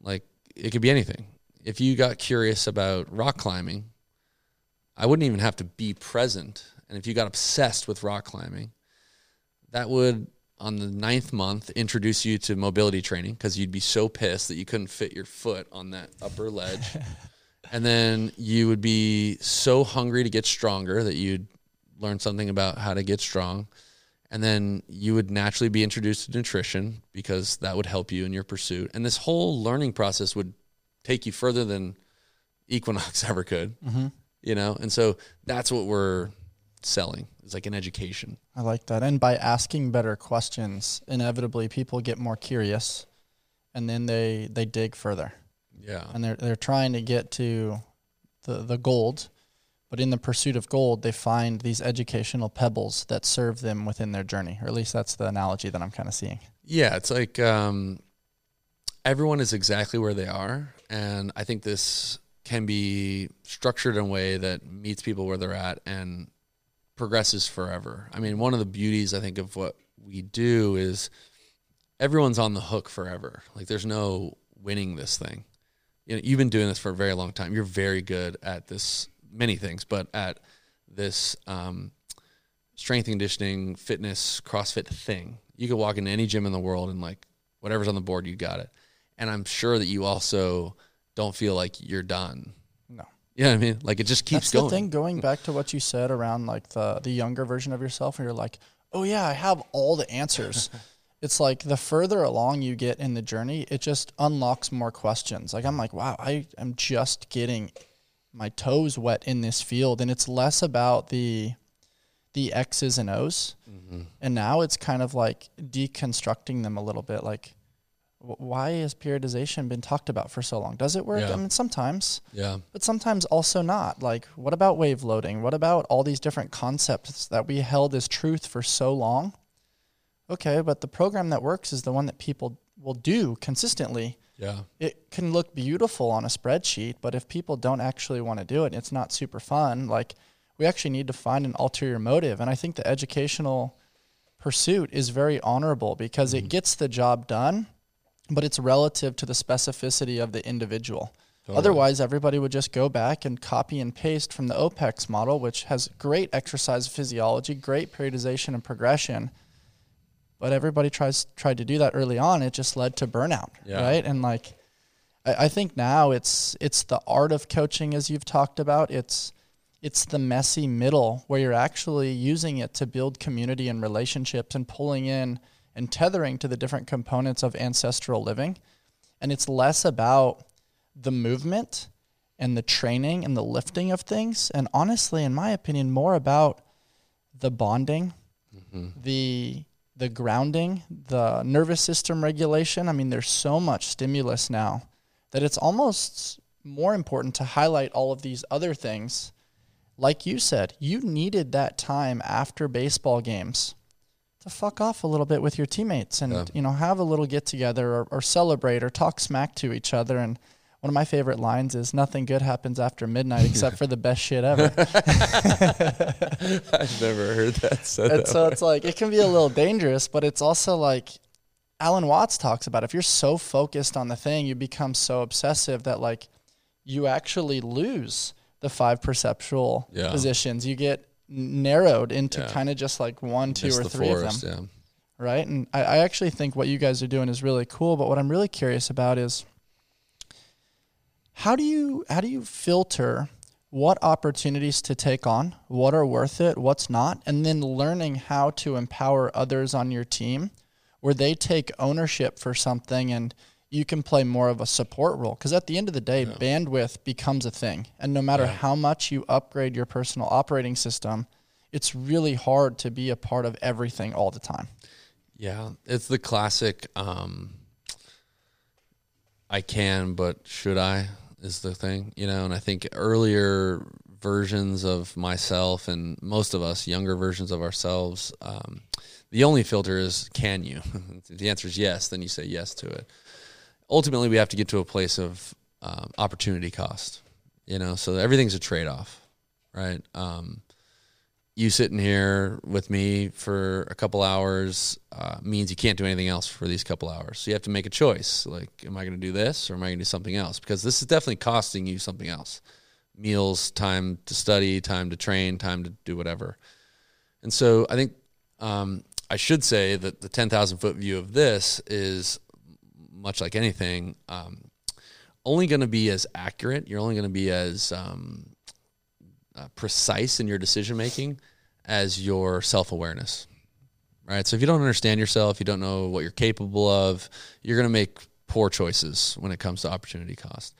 Like, it could be anything. If you got curious about rock climbing, I wouldn't even have to be present. And if you got obsessed with rock climbing, that would on the 9th month, introduce you to mobility training because you'd be so pissed that you couldn't fit your foot on that upper ledge. And then you would be so hungry to get stronger that you'd learn something about how to get strong. And then you would naturally be introduced to nutrition because that would help you in your pursuit. And this whole learning process would take you further than Equinox ever could, you know? And so that's what we're selling. It's like an education. I like that. And by asking better questions, inevitably people get more curious and then they dig further. Yeah. And they're trying to get to the gold, but in the pursuit of gold, they find these educational pebbles that serve them within their journey, or at least that's the analogy that I'm kind of seeing. Yeah, it's like everyone is exactly where they are, and I think this can be structured in a way that meets people where they're at and progresses forever. I mean, one of the beauties, I think, of what we do is everyone's on the hook forever. Like, there's no winning this thing. You know, you've been doing this for a very long time. You're very good at this, many things, but at this strength and conditioning, fitness, CrossFit thing. You could walk into any gym in the world and, like, whatever's on the board, you got it. And I'm sure that you also don't feel like you're done. No. You know what I mean? Like, it just keeps going. That's the thing, going back to what you said around, like, the younger version of yourself, where you're like, oh, yeah, I have all the answers. It's like the further along you get in the journey, it just unlocks more questions. Like, I'm like, wow, I am just getting my toes wet in this field. And it's less about the X's and O's. Mm-hmm. And now it's kind of like deconstructing them a little bit. Like, why has periodization been talked about for so long? Does it work? Yeah. I mean, sometimes. Yeah. But sometimes also not. Like, what about wave loading? What about all these different concepts that we held as truth for so long? Okay, but the program that works is the one that people will do consistently. Yeah. It can look beautiful on a spreadsheet, but if people don't actually want to do it, it's not super fun. Like, we actually need to find an ulterior motive. And I think the educational pursuit is very honorable because it gets the job done, but it's relative to the specificity of the individual. Totally. Otherwise, everybody would just go back and copy and paste from the OPEX model, which has great exercise physiology, great periodization and progression. But everybody tried to do that early on. It just led to burnout, right? And, like, I think now it's the art of coaching, as you've talked about. It's the messy middle where you're actually using it to build community and relationships and pulling in and tethering to the different components of ancestral living. And it's less about the movement and the training and the lifting of things. And honestly, in my opinion, more about the bonding, the grounding, the nervous system regulation. I mean, there's so much stimulus now that it's almost more important to highlight all of these other things. Like you said, you needed that time after baseball games to fuck off a little bit with your teammates and, you know, have a little get together or celebrate or talk smack to each other. And one of my favorite lines is nothing good happens after midnight except for the best shit ever. I've never heard that said. And that so way. It's like, it can be a little dangerous, but it's also like Alan Watts talks about, if you're so focused on the thing, you become so obsessive that, like, you actually lose the 5 perceptual positions. You get narrowed into kind of just like 1, 2, or 3 forest, of them. Yeah. Right. And I actually think what you guys are doing is really cool. But what I'm really curious about is, How do you filter what opportunities to take on, what are worth it, what's not, and then learning how to empower others on your team where they take ownership for something and you can play more of a support role? Because at the end of the day, bandwidth becomes a thing. And no matter how much you upgrade your personal operating system, it's really hard to be a part of everything all the time. Yeah, it's the classic I can, but should I? Is the thing, you know. And I think earlier versions of myself and most of us, younger versions of ourselves, the only filter is, can you? If the answer is yes, then you say yes to it. Ultimately, we have to get to a place of opportunity cost, you know, so everything's a trade-off, right? You sitting here with me for a couple hours means you can't do anything else for these couple hours. So you have to make a choice. Like, am I going to do this or am I going to do something else? Because this is definitely costing you something else. Meals, time to study, time to train, time to do whatever. And so I think I should say that the 10,000 foot view of this is much like anything, only going to be as accurate. You're only going to be as precise in your decision making as your self-awareness, right? So if you don't understand yourself, you don't know what you're capable of, you're going to make poor choices when it comes to opportunity cost.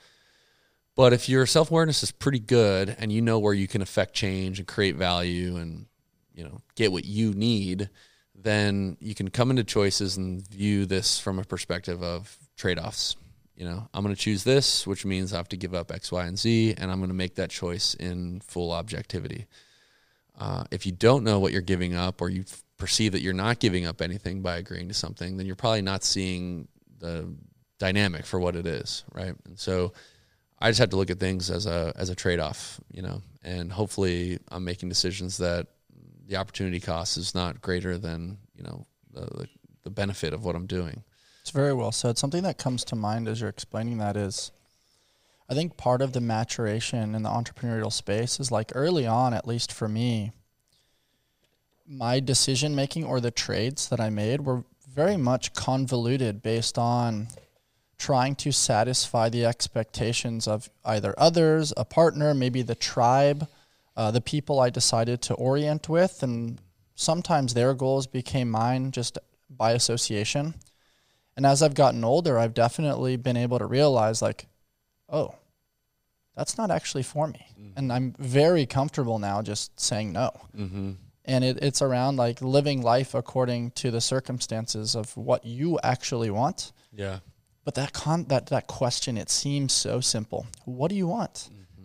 But if your self-awareness is pretty good and you know where you can affect change and create value and, you know, get what you need, then you can come into choices and view this from a perspective of trade-offs. You know, I'm going to choose this, which means I have to give up X, Y, and Z, and I'm going to make that choice in full objectivity. If you don't know what you're giving up, or you perceive that you're not giving up anything by agreeing to something, then you're probably not seeing the dynamic for what it is, right? And so I just have to look at things as a trade-off, you know, and hopefully I'm making decisions that the opportunity cost is not greater than, you know, the benefit of what I'm doing. It's very well said. Something that comes to mind as you're explaining that is, I think part of the maturation in the entrepreneurial space is, like, early on, at least for me, my decision making or the trades that I made were very much convoluted based on trying to satisfy the expectations of either others, a partner, maybe the tribe, the people I decided to orient with. And sometimes their goals became mine just by association. And as I've gotten older, I've definitely been able to realize, like, oh, that's not actually for me. Mm-hmm. And I'm very comfortable now just saying no. Mm-hmm. And it's around, like, living life according to the circumstances of what you actually want. Yeah. But that question, it seems so simple. What do you want?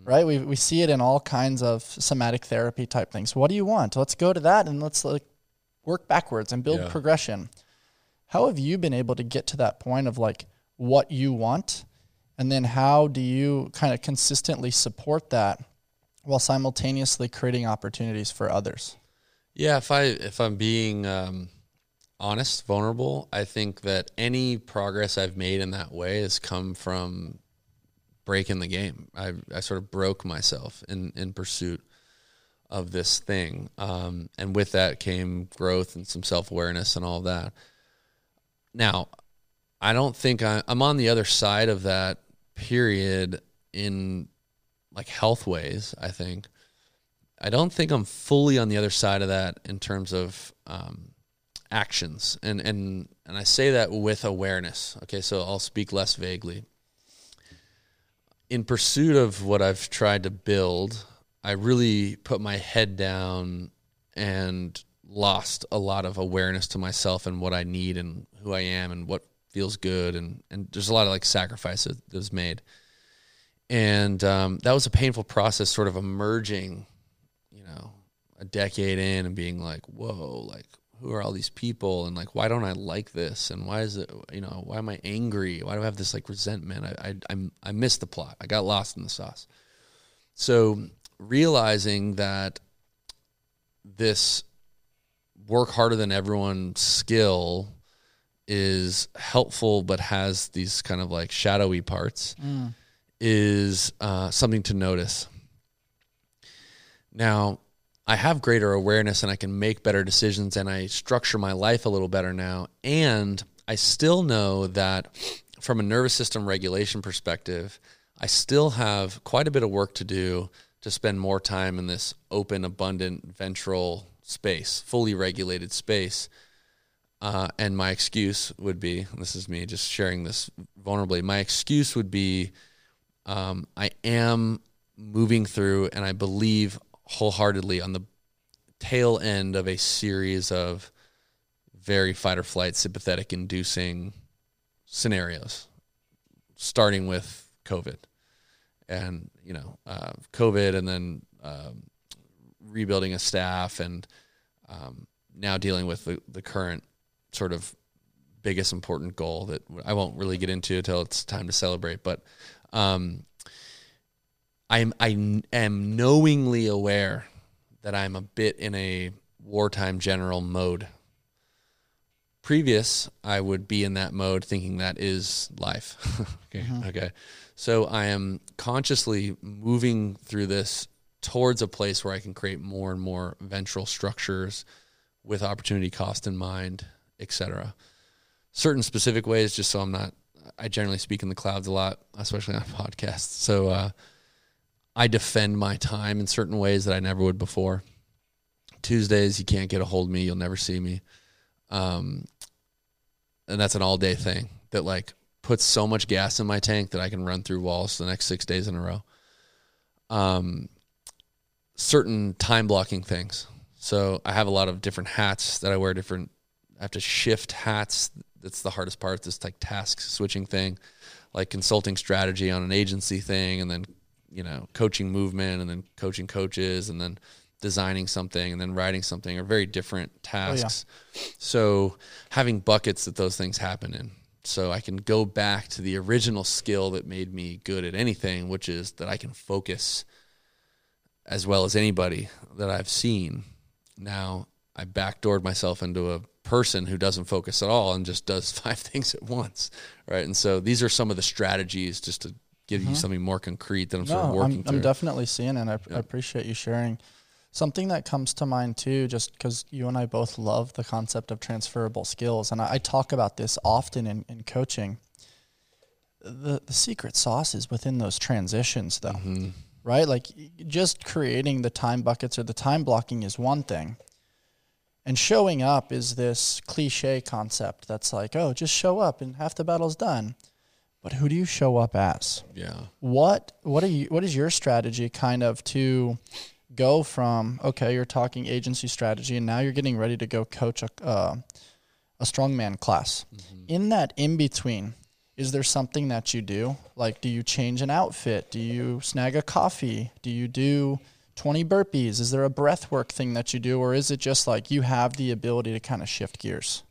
Mm-hmm. Right? We see it in all kinds of somatic therapy type things. What do you want? Let's go to that and let's, like, work backwards and build progression. How have you been able to get to that point of, like, what you want? And then how do you kind of consistently support that while simultaneously creating opportunities for others? Yeah, if I'm being honest, vulnerable, I think that any progress I've made in that way has come from breaking the game. I sort of broke myself in pursuit of this thing. And with that came growth and some self-awareness and all of that. Now, I don't think I'm on the other side of that period in, like, health ways, I think. I don't think I'm fully on the other side of that in terms of actions. And I say that with awareness. Okay, so I'll speak less vaguely. In pursuit of what I've tried to build, I really put my head down and lost a lot of awareness to myself and what I need and who I am and what feels good. And there's a lot of, like, sacrifice that was made. And that was a painful process, sort of emerging, you know, a decade in and being like, whoa, like, who are all these people? And, like, why don't I like this? And why is it, you know, why am I angry? Why do I have this, like, resentment? I missed the plot. I got lost in the sauce. So realizing that this work harder than everyone skill is helpful, but has these kind of, like, shadowy parts is something to notice. Now, I have greater awareness and I can make better decisions and I structure my life a little better now. And I still know that from a nervous system regulation perspective, I still have quite a bit of work to do to spend more time in this open, abundant, ventral space, fully regulated space. And my excuse would be, this is me just sharing this vulnerably, my excuse would be I am moving through and I believe wholeheartedly on the tail end of a series of very fight or flight sympathetic inducing scenarios, starting with COVID and, you know, COVID and then rebuilding a staff and now dealing with the current sort of biggest important goal that I won't really get into until it's time to celebrate. But I am knowingly aware that I'm a bit in a wartime general mode. Previous, I would be in that mode thinking that is life. Okay. Mm-hmm. Okay. So I am consciously moving through this towards a place where I can create more and more ventral structures with opportunity cost in mind, etc. Certain specific ways, just so I'm not, I generally speak in the clouds a lot, especially on podcasts. So I defend my time in certain ways that I never would before. Tuesdays, you can't get a hold of me. You'll never see me. And that's an all-day thing that, like, puts so much gas in my tank that I can run through walls the next 6 days in a row. Certain time-blocking things. So I have a lot of different hats that I wear, I have to shift hats. That's the hardest part, this, like, task switching thing, like consulting strategy on an agency thing, and then, you know, coaching movement, and then coaching coaches, and then designing something, and then writing something, are very different tasks. Oh, yeah. So having buckets that those things happen in, so I can go back to the original skill that made me good at anything, which is that I can focus as well as anybody that I've seen. Now I backdoored myself into a person who doesn't focus at all and just does five things at once, right? And so these are some of the strategies, just to give you something more concrete that I'm sort of working through. I'm definitely seeing it. I appreciate you sharing. Something that comes to mind too, just because you and I both love the concept of transferable skills, and I talk about this often in coaching. The secret sauce is within those transitions, though, right? Like, just creating the time buckets or the time blocking is one thing, and showing up is this cliche concept that's like, oh, just show up and half the battle's done. But who do you show up as? Yeah. What is your strategy kind of to go from, okay, you're talking agency strategy, and now you're getting ready to go coach a strongman class. Mm-hmm. In that in-between, is there something that you do? Like, do you change an outfit? Do you snag a coffee? Do you do 20 burpees? Is there a breath work thing that you do, or is it just like you have the ability to kind of shift gears?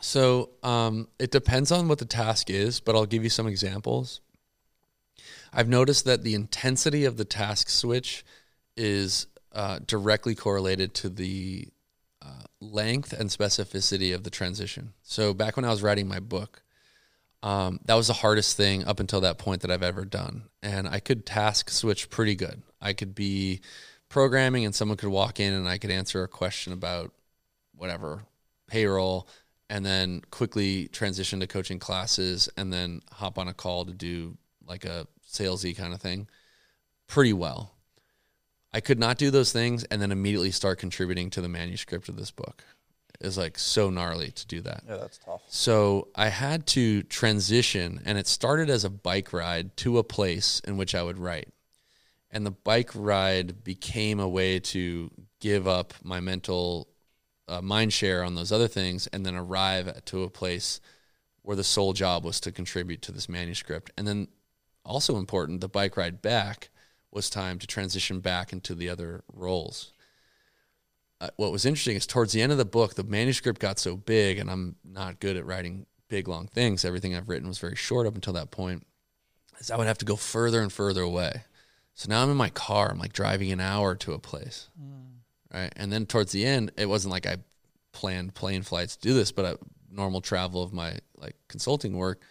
So it depends on what the task is, but I'll give you some examples. I've noticed that the intensity of the task switch is directly correlated to the length and specificity of the transition. So back when I was writing my book, that was the hardest thing up until that point that I've ever done. And I could task switch pretty good. I could be programming and someone could walk in and I could answer a question about whatever, payroll, and then quickly transition to coaching classes and then hop on a call to do like a salesy kind of thing pretty well. I could not do those things and then immediately start contributing to the manuscript of this book. It's like so gnarly to do that. Yeah, that's tough. So I had to transition, and it started as a bike ride to a place in which I would write. And the bike ride became a way to give up my mental mind share on those other things and then arrive to a place where the sole job was to contribute to this manuscript. And then also important, the bike ride back was time to transition back into the other roles. What was interesting is towards the end of the book, the manuscript got so big, and I'm not good at writing big, long things. Everything I've written was very short up until that point, is I would have to go further and further away. So now I'm in my car. I'm like driving an hour to a place, right? And then towards the end, it wasn't like I planned plane flights to do this, but normal travel of my like consulting work,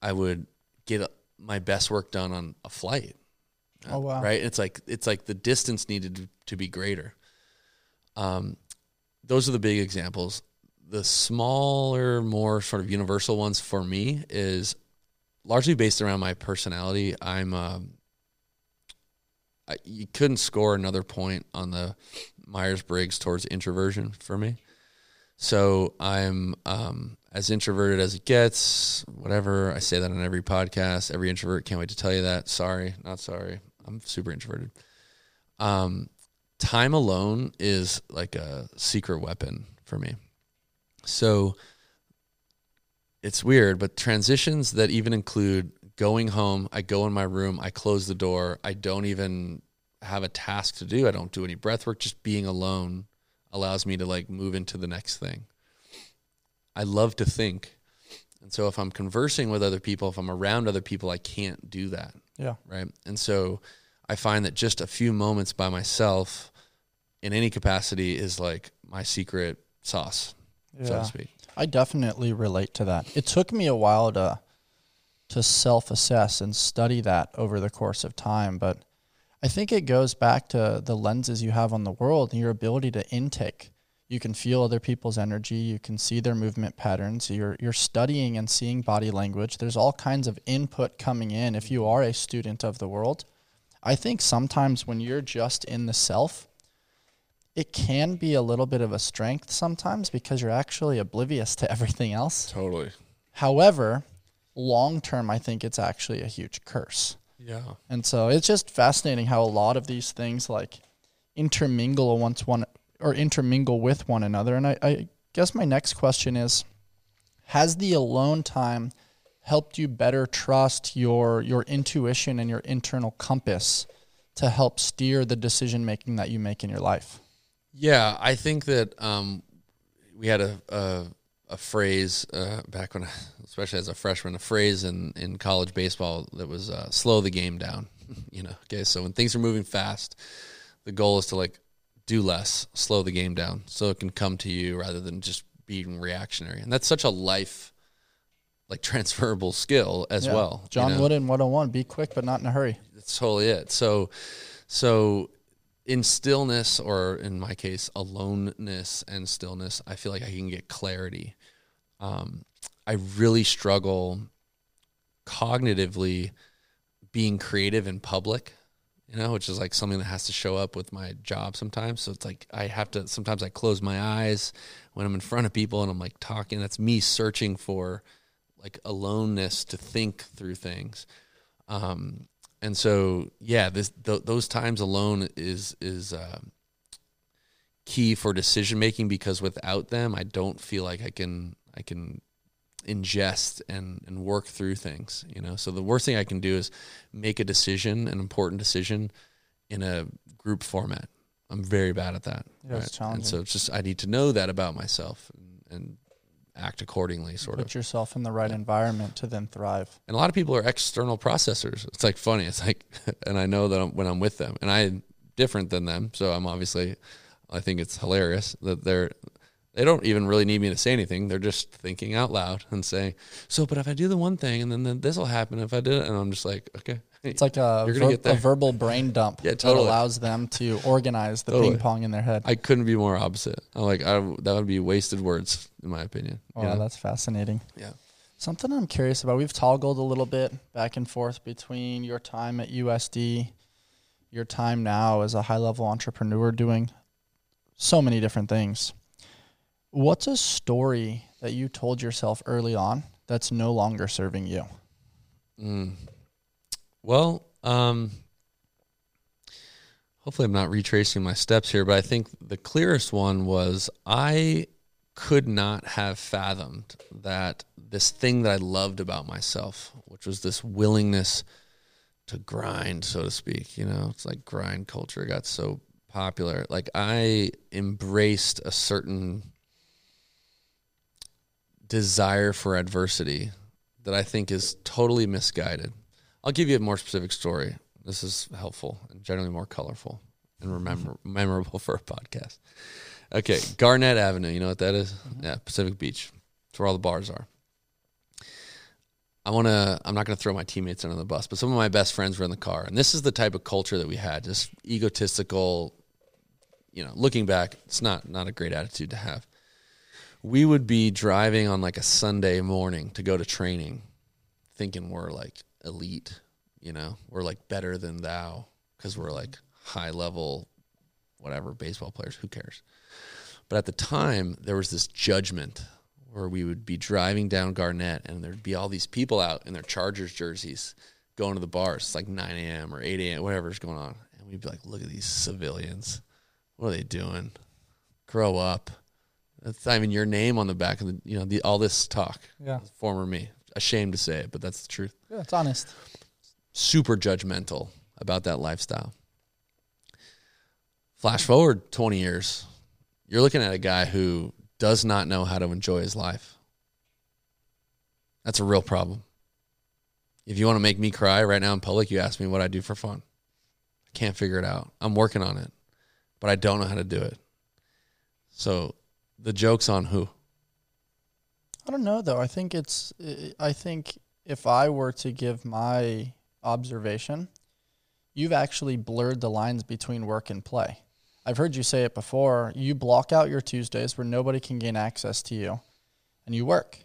I would get my best work done on a flight. Oh, wow. Right? It's like the distance needed to be greater. Those are the big examples. The smaller, more sort of universal ones for me is largely based around my personality. You couldn't score another point on the Myers-Briggs towards introversion for me. So I'm as introverted as it gets, whatever. I say that on every podcast. Every introvert, can't wait to tell you that. Sorry, not sorry. I'm super introverted. Time alone is like a secret weapon for me. So it's weird, but transitions that even include going home, I go in my room, I close the door, I don't even have a task to do, I don't do any breath work, just being alone allows me to like move into the next thing. I love to think. And so if I'm conversing with other people, if I'm around other people, I can't do that. Yeah. Right. And so I find that just a few moments by myself in any capacity is like my secret sauce, so to speak. I definitely relate to that. It took me a while to self-assess and study that over the course of time, but I think it goes back to the lenses you have on the world and your ability to intake. You can feel other people's energy. You can see their movement patterns. You're studying and seeing body language. There's all kinds of input coming in if you are a student of the world. I think sometimes when you're just in the self, it can be a little bit of a strength sometimes because you're actually oblivious to everything else. Totally. However, long term, I think it's actually a huge curse. Yeah. And so it's just fascinating how a lot of these things like intermingle with one another. And I guess my next question is, has the alone time helped you better trust your intuition and your internal compass to help steer the decision-making that you make in your life? Yeah, I think that we had a phrase back when, especially as a freshman, a phrase in college baseball that was slow the game down, you know? Okay, so when things are moving fast, the goal is to like do less, slow the game down so it can come to you rather than just being reactionary. And that's such a life like transferable skill as well. John Wooden 101, be quick, but not in a hurry. That's totally it. So in stillness, or in my case, aloneness and stillness, I feel like I can get clarity. I really struggle cognitively being creative in public, which is like something that has to show up with my job sometimes. So it's like sometimes I close my eyes when I'm in front of people and I'm like talking. That's me searching for like aloneness to think through things. And so, yeah, those times alone is key for decision making, because without them, I don't feel like I can ingest and work through things, So the worst thing I can do is make a decision, an important decision, in a group format. I'm very bad at that. Yeah, right? It's challenging. And so it's just I need to know that about myself and act accordingly, sort of. Put yourself in the right environment to then thrive. And a lot of people are external processors. It's like funny. It's like, and I know that when I'm with them, and I'm different than them, so I'm obviously, I think it's hilarious that they don't even really need me to say anything. They're just thinking out loud and saying, but if I do the one thing and then this will happen if I did it. And I'm just like, okay. It's like a verbal brain dump. Yeah, totally. That allows them to organize the ping pong in their head. I couldn't be more opposite. That would be wasted words, in my opinion. Oh, yeah, that's fascinating. Yeah. Something I'm curious about, we've toggled a little bit back and forth between your time at USD, your time now as a high-level entrepreneur doing so many different things. What's a story that you told yourself early on that's no longer serving you? Well, hopefully I'm not retracing my steps here, but I think the clearest one was I could not have fathomed that this thing that I loved about myself, which was this willingness to grind, so to speak. It's like grind culture got so popular. Like I embraced a certain desire for adversity that I think is totally misguided. I'll give you a more specific story. This is helpful and generally more colorful and memorable for a podcast. Okay, Garnett Avenue. You know what that is? Mm-hmm. Yeah, Pacific Beach. It's where all the bars are. I'm not going to throw my teammates under the bus, but some of my best friends were in the car. And this is the type of culture that we had, just egotistical, looking back, it's not a great attitude to have. We would be driving on like a Sunday morning to go to training thinking we're like elite, we're like better than thou because we're like high level, whatever, baseball players, who cares? But at the time there was this judgment where we would be driving down Garnett and there'd be all these people out in their Chargers jerseys going to the bars. It's like 9 a.m. or 8 a.m., whatever's going on. And we'd be like, look at these civilians. What are they doing? Grow up. That's not even your name on the back of the, all this talk. Yeah. Former me. Ashamed to say it, but that's the truth. Yeah, it's honest. Super judgmental about that lifestyle. Flash forward 20 years. You're looking at a guy who does not know how to enjoy his life. That's a real problem. If you want to make me cry right now in public, you ask me what I do for fun. I can't figure it out. I'm working on it, but I don't know how to do it. So the joke's on who? I don't know, though. I think if I were to give my observation, you've actually blurred the lines between work and play. I've heard you say it before, you block out your Tuesdays where nobody can gain access to you, and you work.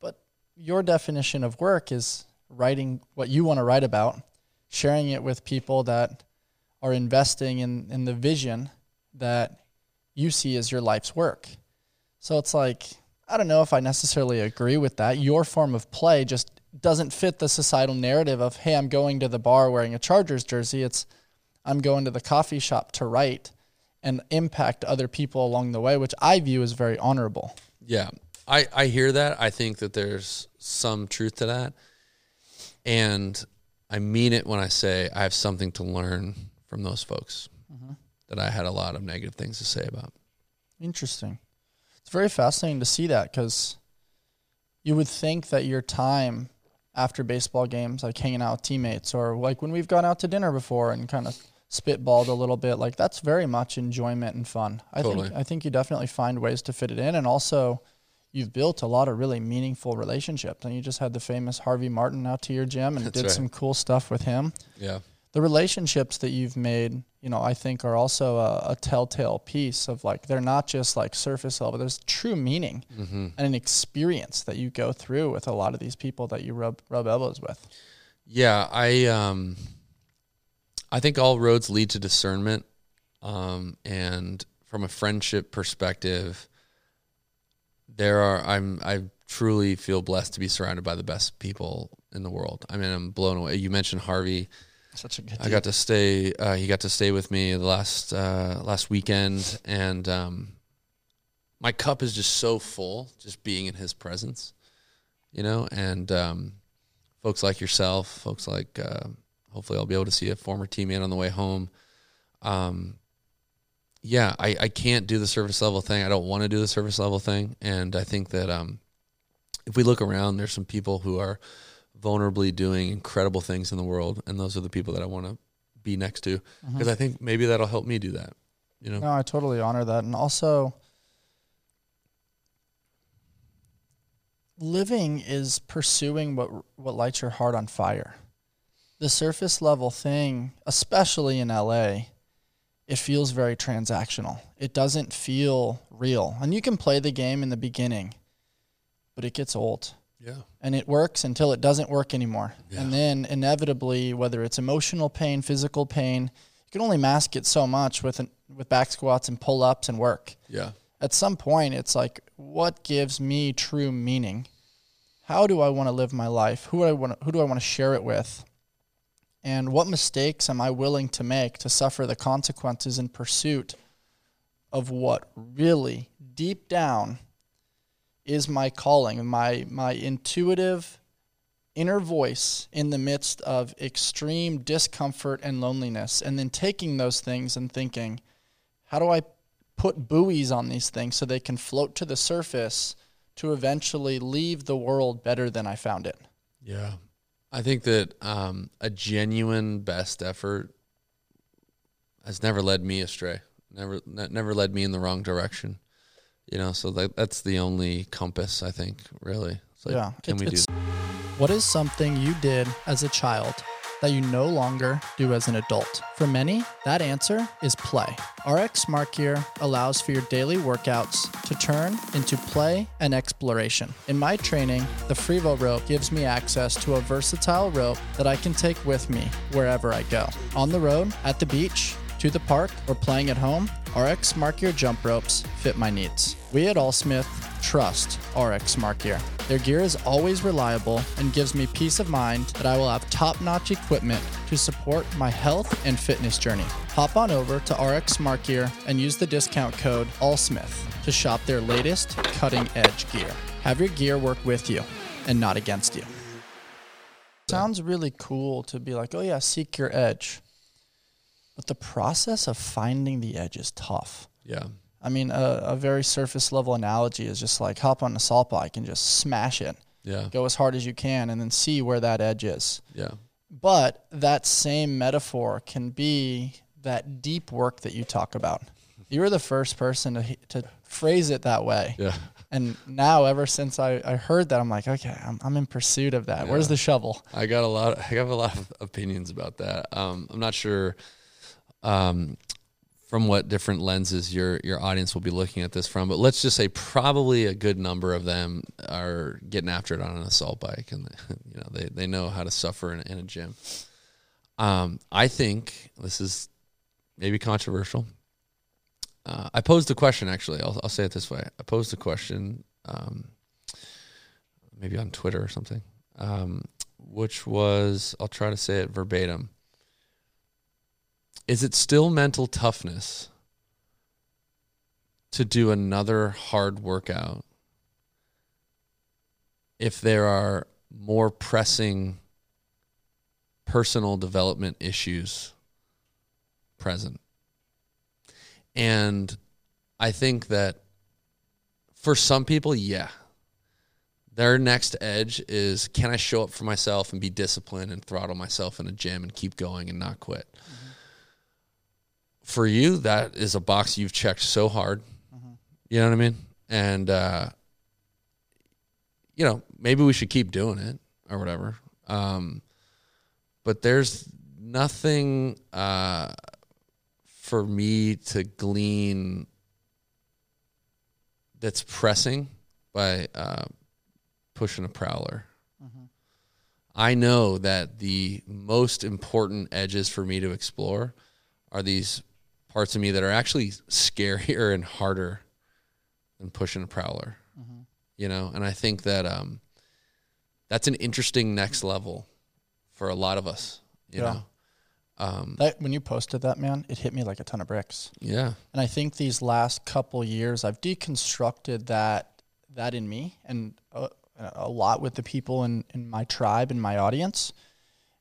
But your definition of work is writing what you want to write about, sharing it with people that are investing in the vision that you see as your life's work. So it's like, I don't know if I necessarily agree with that. Your form of play just doesn't fit the societal narrative of, hey, I'm going to the bar wearing a Chargers jersey. It's, I'm going to the coffee shop to write and impact other people along the way, which I view as very honorable. Yeah, I hear that. I think that there's some truth to that. And I mean it when I say I have something to learn from those folks that I had a lot of negative things to say about. Interesting. It's very fascinating to see that, because you would think that your time after baseball games, like hanging out with teammates, or like when we've gone out to dinner before and kind of spitballed a little bit, like that's very much enjoyment and fun. I think you definitely find ways to fit it in. And also you've built a lot of really meaningful relationships, and you just had the famous Harvey Martin out to your gym and some cool stuff with him. Yeah. The relationships that you've made, you know, I think are also a telltale piece of, like, they're not just like surface level. There's true meaning and an experience that you go through with a lot of these people that you rub elbows with. Yeah. I think all roads lead to discernment. And from a friendship perspective, I truly feel blessed to be surrounded by the best people in the world. I mean, I'm blown away. You mentioned Harvey. Such a good dude. He got to stay with me the last weekend, and my cup is just so full just being in his presence, you know, and folks like yourself, folks like, hopefully I'll be able to see a former teammate on the way home. I can't do the service level thing. I don't want to do the service level thing. And I think that if we look around, there's some people who are vulnerably doing incredible things in the world, and those are the people that I want to be next to, because I think maybe that'll help me do that, you know. No, I totally honor that. And also, living is pursuing what lights your heart on fire. The surface level thing, especially in LA, it feels very transactional. It doesn't feel real, and you can play the game in the beginning, but it gets old. Yeah. And it works until it doesn't work anymore. Yeah. And then inevitably, whether it's emotional pain, physical pain, you can only mask it so much with back squats and pull-ups and work. Yeah. At some point, it's like, what gives me true meaning? How do I want to live my life? Who do I want to share it with? And what mistakes am I willing to make to suffer the consequences in pursuit of what really, deep down, is my calling, my intuitive inner voice in the midst of extreme discomfort and loneliness, and then taking those things and thinking, how do I put buoys on these things so they can float to the surface to eventually leave the world better than I found it? Yeah. I think that a genuine best effort has never led me astray, never led me in the wrong direction. You know, so that's the only compass, I think, really. It's like, yeah. What is something you did as a child that you no longer do as an adult? For many, that answer is play. RX Smart Gear allows for your daily workouts to turn into play and exploration. In my training, the Frevo rope gives me access to a versatile rope that I can take with me wherever I go. On the road, at the beach, to the park, or playing at home, RX Smart Gear jump ropes fit my needs. We at AllSmith trust RX Smart Gear. Their gear is always reliable and gives me peace of mind that I will have top-notch equipment to support my health and fitness journey. Hop on over to RX Smart Gear and use the discount code AllSmith to shop their latest cutting-edge gear. Have your gear work with you and not against you. Sounds really cool to be like, oh yeah, seek your edge. But the process of finding the edge is tough. Yeah. I mean, a very surface level analogy is just like hop on a salt bike and just smash it. Yeah. Go as hard as you can and then see where that edge is. Yeah. But that same metaphor can be that deep work that you talk about. You were the first person to phrase it that way. Yeah. And now, ever since I heard that, I'm like, okay, I'm in pursuit of that. Yeah. Where's the shovel? I have a lot of opinions about that. I'm not sure. from what different lenses your audience will be looking at this from, but let's just say probably a good number of them are getting after it on an assault bike, and you know they know how to suffer in a gym. I think this is maybe controversial. I posed the question, actually. I'll say it this way. I posed the question maybe on Twitter or something, which was, I'll try to say it verbatim. Is it still mental toughness to do another hard workout if there are more pressing personal development issues present? And I think that for some people, yeah, their next edge is, can I show up for myself and be disciplined and throttle myself in a gym and keep going and not quit? Mm-hmm. For you, that is a box you've checked so hard. Mm-hmm. You know what I mean? And, you know, maybe we should keep doing it or whatever. But there's nothing for me to glean that's pressing by pushing a prowler. Mm-hmm. I know that the most important edges for me to explore are these parts of me that are actually scarier and harder than pushing a prowler. Mm-hmm. You know, and I think that that's an interesting next level for a lot of us, you know. That, when you posted that, man, it hit me like a ton of bricks. Yeah. And I think these last couple years, I've deconstructed that in me and a lot with the people in my tribe and my audience.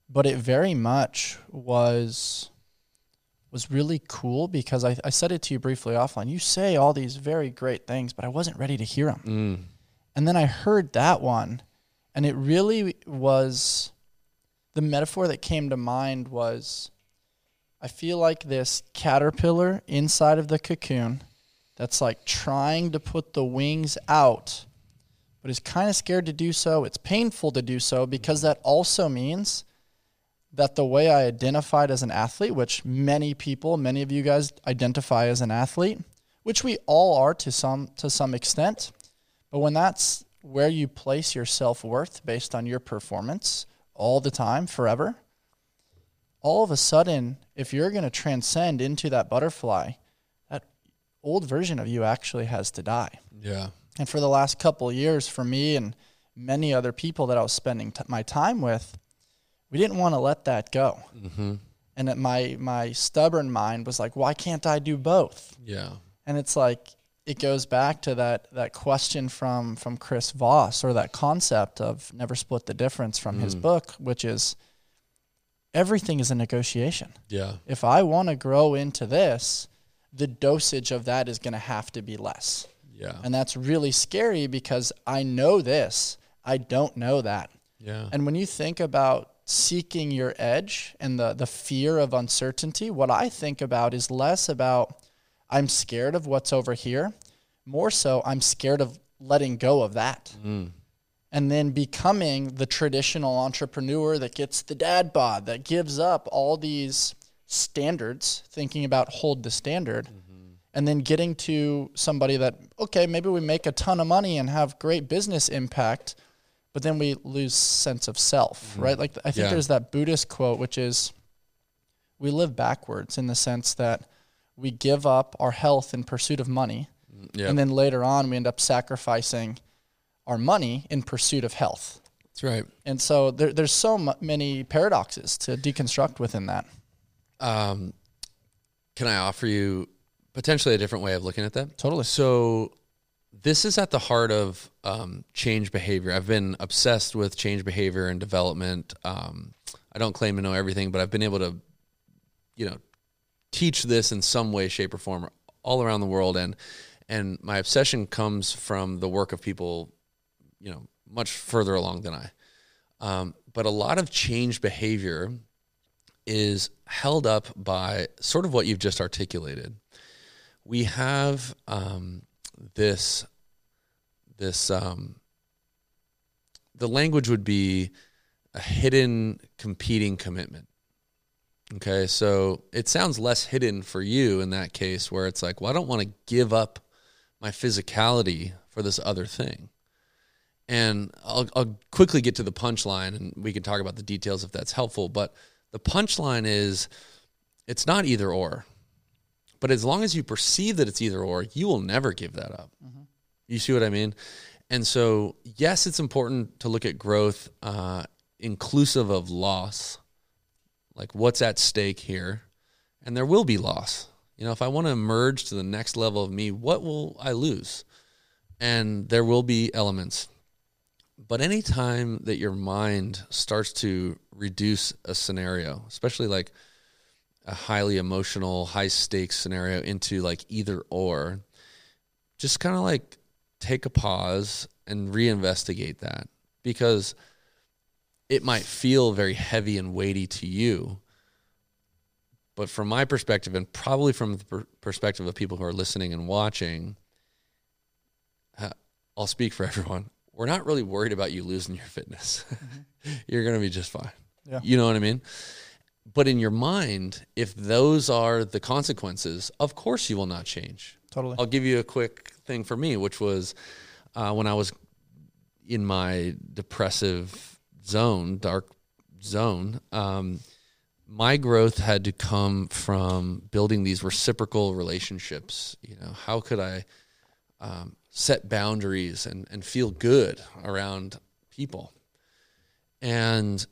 But it very much was really cool because I said it to you briefly offline. You say all these very great things, but I wasn't ready to hear them. Mm. And then I heard that one, and it really was... The metaphor that came to mind was, I feel like this caterpillar inside of the cocoon that's like trying to put the wings out, but is kind of scared to do so. It's painful to do so because that also means that the way I identified as an athlete, which many of you guys identify as an athlete, which we all are to some extent, but when that's where you place your self-worth based on your performance all the time, forever, all of a sudden, if you're going to transcend into that butterfly, that old version of you actually has to die. Yeah. And for the last couple of years, for me and many other people that I was spending my time with, we didn't want to let that go. Mm-hmm. And that my stubborn mind was like, why can't I do both? Yeah. And it's like, it goes back to that question from Chris Voss, or that concept of never split the difference from his book, which is everything is a negotiation. Yeah. If I want to grow into this, the dosage of that is going to have to be less. Yeah. And that's really scary because I know this, I don't know that. Yeah. And when you think about seeking your edge and the fear of uncertainty, what I think about is less about I'm scared of what's over here. More so, I'm scared of letting go of that. Mm. And then becoming the traditional entrepreneur that gets the dad bod, that gives up all these standards, thinking about hold the standard, and then getting to somebody that, okay, maybe we make a ton of money and have great business impact, but then we lose sense of self, right? Like I think there's that Buddhist quote, which is, we live backwards in the sense that we give up our health in pursuit of money. Yep. And then later on, we end up sacrificing our money in pursuit of health. That's right. And so there's so many paradoxes to deconstruct within that. Can I offer you potentially a different way of looking at that? Totally. So this is at the heart of change behavior. I've been obsessed with change behavior and development. I don't claim to know everything, but I've been able to, teach this in some way, shape, or form all around the world. And my obsession comes from the work of people, much further along than I. But a lot of change behavior is held up by sort of what you've just articulated. We have the language would be a hidden competing commitment. Okay, so it sounds less hidden for you in that case where it's like, well, I don't want to give up my physicality for this other thing. And I'll quickly get to the punchline, and we can talk about the details if that's helpful. But the punchline is it's not either or. But as long as you perceive that it's either or, you will never give that up. Mm-hmm. You see what I mean? And so, yes, it's important to look at growth inclusive of loss. Like, what's at stake here? And there will be loss. You know, if I want to emerge to the next level of me, what will I lose? And there will be elements. But any time that your mind starts to reduce a scenario, especially like a highly emotional, high-stakes scenario into like either or, just kind of like take a pause and reinvestigate that, because it might feel very heavy and weighty to you. But from my perspective, and probably from the perspective of people who are listening and watching, I'll speak for everyone. We're not really worried about you losing your fitness. You're going to be just fine. Yeah. You know what I mean? But in your mind, if those are the consequences, of course you will not change. Totally. I'll give you a quick thing for me, which was when I was in my depressive zone, dark zone, my growth had to come from building these reciprocal relationships. You know, how could I set boundaries and feel good around people? And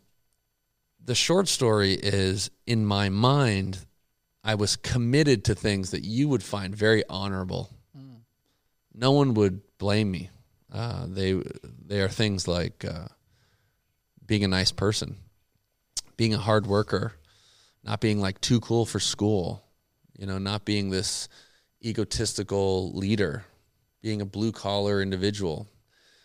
the short story is, in my mind, I was committed to things that you would find very honorable. Mm. No one would blame me. They are things like being a nice person, being a hard worker, not being like too cool for school, you know, not being this egotistical leader, being a blue-collar individual.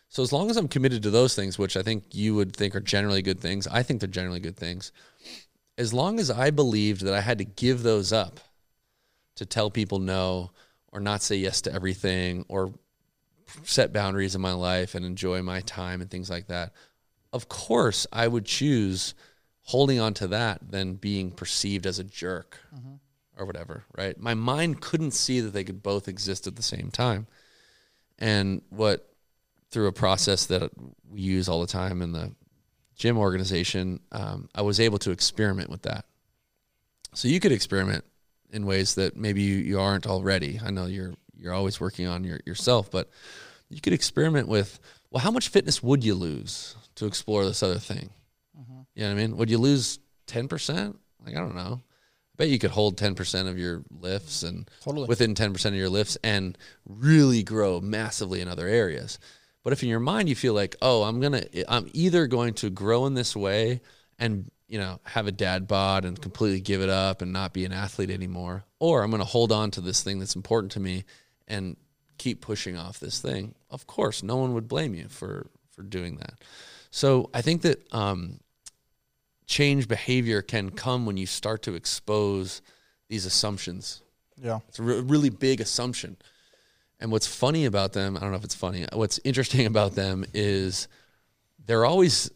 So as long as I'm committed to those things, which I think you would think are generally good things, I think they're generally good things, as long as I believed that I had to give those up to tell people no or not say yes to everything or set boundaries in my life and enjoy my time and things like that, of course I would choose holding on to that than being perceived as a jerk or whatever, right? My mind couldn't see that they could both exist at the same time. And what, through a process that we use all the time in the gym organization, I was able to experiment with that. So you could experiment in ways that maybe you aren't already. I know you're always working on yourself, but you could experiment with, well, how much fitness would you lose to explore this other thing? You know what I mean? Would you lose 10%? Like, I don't know. I bet you could hold 10% of your lifts and within 10% of your lifts and really grow massively in other areas. But if in your mind you feel like, oh, I'm either going to grow in this way and, you know, have a dad bod and completely give it up and not be an athlete anymore, or I'm going to hold on to this thing that's important to me and keep pushing off this thing, of course, no one would blame you for doing that. So I think that change behavior can come when you start to expose these assumptions. Yeah. It's a really big assumption. And what's funny about them, I don't know if it's funny, what's interesting about them is they're always,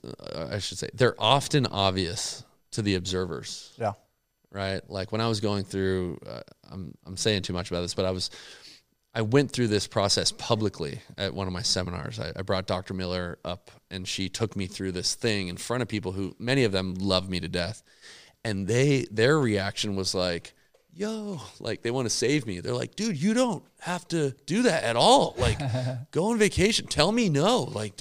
they're often obvious to the observers. Yeah. Right? Like when I was going through, I'm saying too much about this, but I went through this process publicly at one of my seminars. I brought Dr. Miller up and she took me through this thing in front of people who, many of them love me to death. And their reaction was like, yo, like they want to save me. They're like, dude, you don't have to do that at all. Like, go on vacation. Tell me no. Like,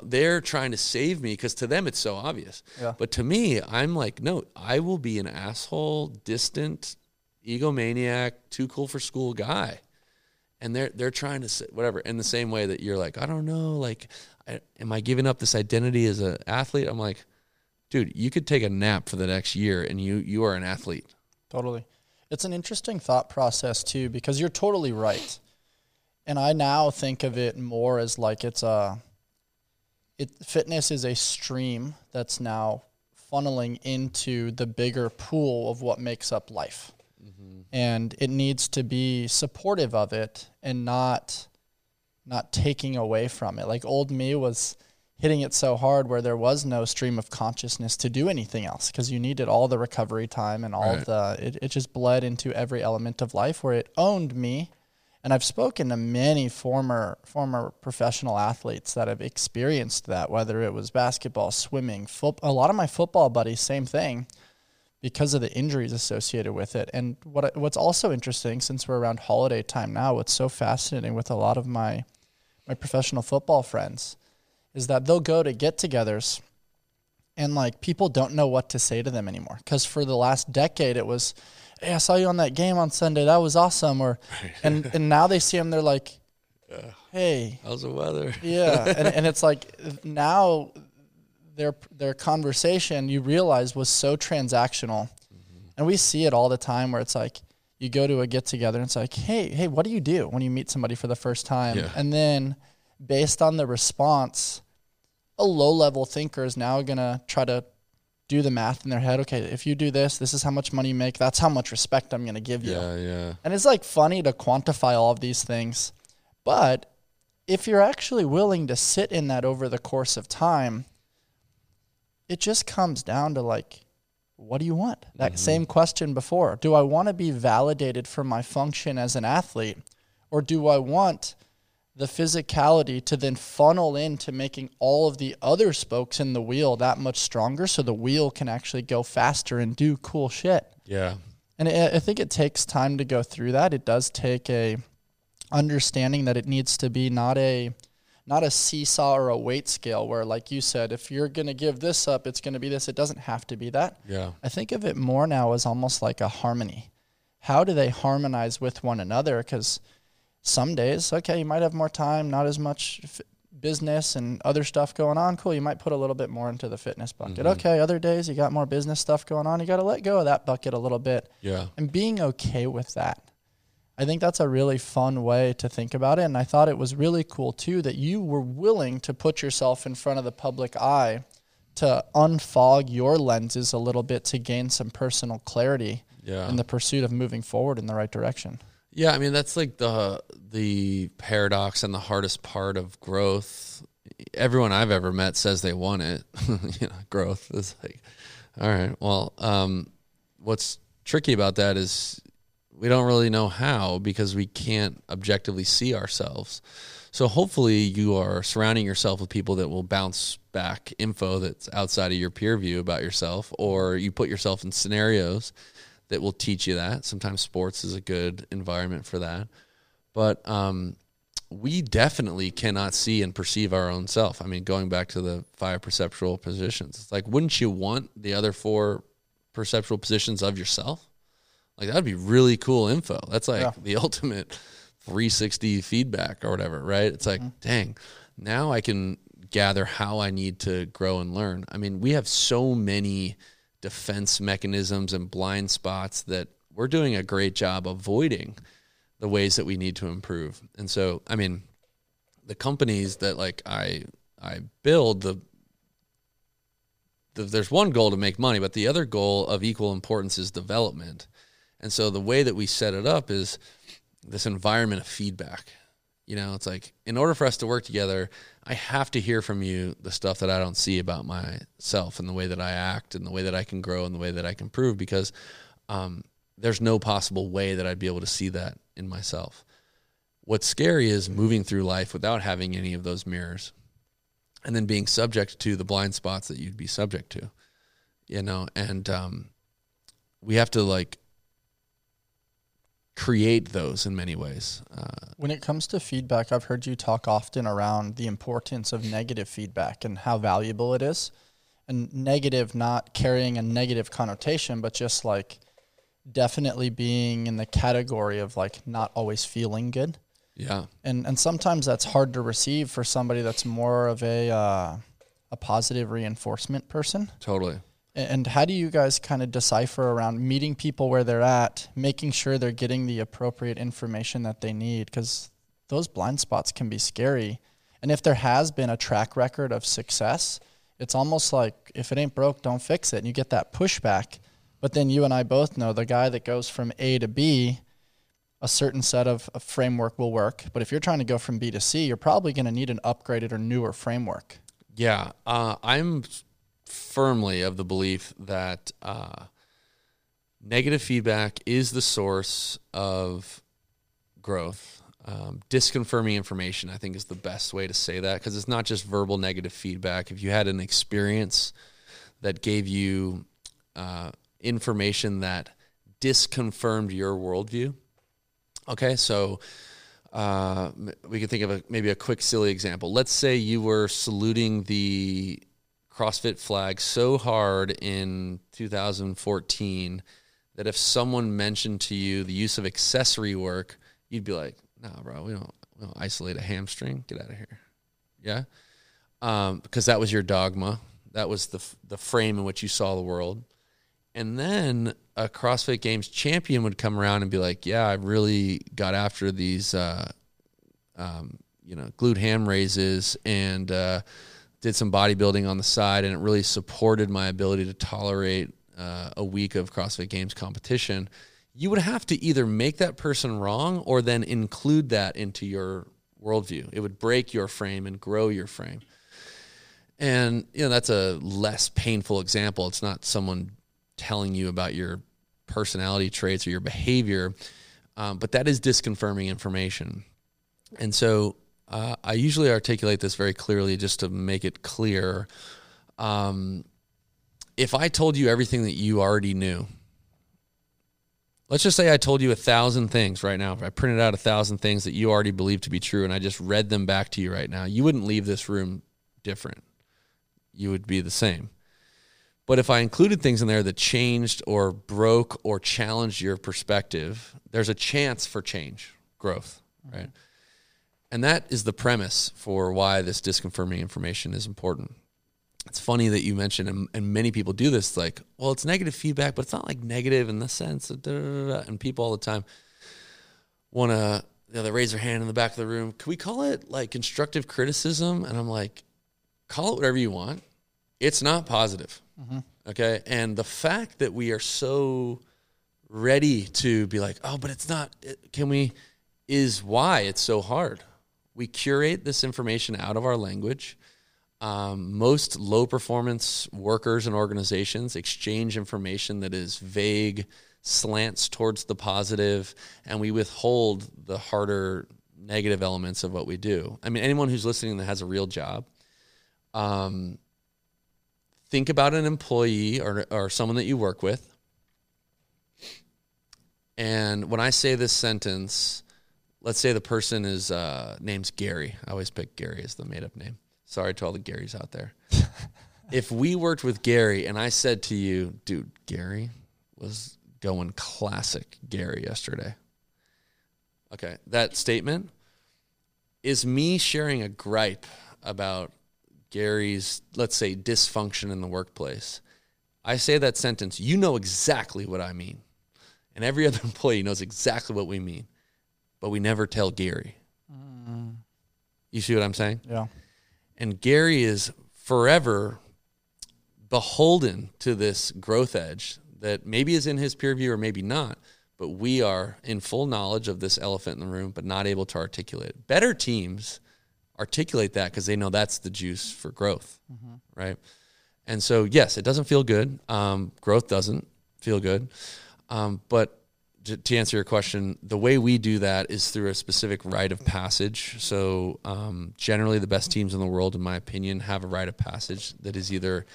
they're trying to save me because to them it's so obvious. Yeah. But to me, I'm like, no, I will be an asshole, distant, egomaniac, too cool for school guy. And they're trying to say whatever in the same way that you're like, I don't know, like, am I giving up this identity as an athlete? I'm like, dude, you could take a nap for the next year and you are an athlete. Totally. It's an interesting thought process too, because you're totally right. And I now think of it more as like fitness is a stream that's now funneling into the bigger pool of what makes up life. Mm-hmm. And it needs to be supportive of it and not taking away from it. Like old me was hitting it so hard where there was no stream of consciousness to do anything else, because you needed all the recovery time and all right. of the, it just bled into every element of life where it owned me. And I've spoken to many former professional athletes that have experienced that, whether it was basketball, swimming, football. A lot of my football buddies, same thing, because of the injuries associated with it. And what's also interesting, since we're around holiday time now, what's so fascinating with a lot of my professional football friends is that they'll go to get-togethers and, like, people don't know what to say to them anymore. Because for the last decade, it was, hey, I saw you on that game on Sunday. That was awesome. Or, and now they see him, they're like, hey. How's the weather? Yeah. And it's like now their conversation, you realize, was so transactional. Mm-hmm. And we see it all the time where it's like you go to a get-together and it's like, hey, what do you do when you meet somebody for the first time? Yeah. And then based on the response, a low-level thinker is now going to try to do the math in their head. Okay, if you do this, this is how much money you make. That's how much respect I'm going to give you. Yeah. And it's like funny to quantify all of these things. But if you're actually willing to sit in that over the course of time, it just comes down to like, what do you want? That mm-hmm. same question before. Do I want to be validated for my function as an athlete? Or do I want the physicality to then funnel into making all of the other spokes in the wheel that much stronger so the wheel can actually go faster and do cool shit? Yeah. And I think it takes time to go through that. It does take a understanding that it needs to be not a seesaw or a weight scale where, like you said, if you're going to give this up, it's going to be this. It doesn't have to be that. Yeah. I think of it more now as almost like a harmony. How do they harmonize with one another? Because some days, okay, you might have more time, not as much business and other stuff going on. Cool, you might put a little bit more into the fitness bucket. Mm-hmm. Okay, other days you got more business stuff going on. You got to let go of that bucket a little bit. Yeah. And being okay with that. I think that's a really fun way to think about it. And I thought it was really cool, too, that you were willing to put yourself in front of the public eye to unfog your lenses a little bit to gain some personal clarity in the pursuit of moving forward in the right direction. Yeah, I mean, that's like the paradox and the hardest part of growth. Everyone I've ever met says they want it. Growth is like, all right, well, what's tricky about that is we don't really know how, because we can't objectively see ourselves. So hopefully you are surrounding yourself with people that will bounce back info that's outside of your peer view about yourself, or you put yourself in scenarios that will teach you that. Sometimes sports is a good environment for that. But we definitely cannot see and perceive our own self. I mean, going back to the 5 perceptual positions, it's like, wouldn't you want the other 4 perceptual positions of yourself? Like, that'd be really cool info. That's like the ultimate 360 feedback or whatever, right? It's like, dang, now I can gather how I need to grow and learn. I mean, we have so many defense mechanisms and blind spots that we're doing a great job avoiding the ways that we need to improve. And so, I mean, the companies that like I build, there's one goal to make money, but the other goal of equal importance is development. And so the way that we set it up is this environment of feedback. You know, it's like, in order for us to work together, I have to hear from you the stuff that I don't see about myself and the way that I act and the way that I can grow and the way that I can improve, because there's no possible way that I'd be able to see that in myself. What's scary is moving through life without having any of those mirrors and then being subject to the blind spots that you'd be subject to, and we have to like create those in many ways. When it comes to feedback, I've heard you talk often around the importance of negative feedback and how valuable it is. And negative, not carrying a negative connotation, but just like definitely being in the category of like not always feeling good. Yeah. And sometimes that's hard to receive for somebody that's more of a positive reinforcement person. Totally. And how do you guys kind of decipher around meeting people where they're at, making sure they're getting the appropriate information that they need? Because those blind spots can be scary. And if there has been a track record of success, it's almost like if it ain't broke, don't fix it. And you get that pushback. But then you and I both know the guy that goes from A to B, a certain set of framework will work. But if you're trying to go from B to C, you're probably going to need an upgraded or newer framework. Yeah, I'm firmly of the belief that negative feedback is the source of growth. Disconfirming information, I think, is the best way to say that, because it's not just verbal negative feedback. If you had an experience that gave you information that disconfirmed your worldview, okay, so we could think of maybe a quick, silly example. Let's say you were saluting the CrossFit flag so hard in 2014 that if someone mentioned to you the use of accessory work, you'd be like, "No, bro, we don't isolate a hamstring. Get out of here." Yeah, because that was your dogma. That was the frame in which you saw the world. And then a CrossFit Games champion would come around and be like, "Yeah, I really got after these, glute ham raises and did some bodybuilding on the side, and it really supported my ability to tolerate a week of CrossFit Games competition." You would have to either make that person wrong or then include that into your worldview. It would break your frame and grow your frame. And, that's a less painful example. It's not someone telling you about your personality traits or your behavior, but that is disconfirming information. And so I usually articulate this very clearly just to make it clear. If I told you everything that you already knew, let's just say I told you 1,000 things right now. If I printed out 1,000 things that you already believe to be true and I just read them back to you right now, you wouldn't leave this room different. You would be the same. But if I included things in there that changed or broke or challenged your perspective, there's a chance for change, growth, right? And that is the premise for why this disconfirming information is important. It's funny that you mentioned, and many people do this, like, well, it's negative feedback, but it's not like negative in the sense of and people all the time want to, they raise their hand in the back of the room. Can we call it like constructive criticism? And I'm like, call it whatever you want. It's not positive. Mm-hmm. Okay. And the fact that we are so ready to be like, oh, but it's not, is why it's so hard. We curate this information out of our language. Most low-performance workers and organizations exchange information that is vague, slants towards the positive, and we withhold the harder negative elements of what we do. I mean, anyone who's listening that has a real job, think about an employee or someone that you work with. And when I say this sentence, let's say the person is name's Gary. I always pick Gary as the made-up name. Sorry to all the Garys out there. If we worked with Gary and I said to you, dude, Gary was going classic Gary yesterday. Okay, that statement is me sharing a gripe about Gary's, let's say, dysfunction in the workplace. I say that sentence, you know exactly what I mean. And every other employee knows exactly what we mean. But we never tell Gary. Mm. You see what I'm saying? Yeah. And Gary is forever beholden to this growth edge that maybe is in his peer view or maybe not, but we are in full knowledge of this elephant in the room, but not able to articulate it. Better teams articulate that because they know that's the juice for growth, mm-hmm. right? And so, yes, it doesn't feel good. Growth doesn't feel good. But to answer your question, the way we do that is through a specific rite of passage. So generally the best teams in the world, in my opinion, have a rite of passage that is either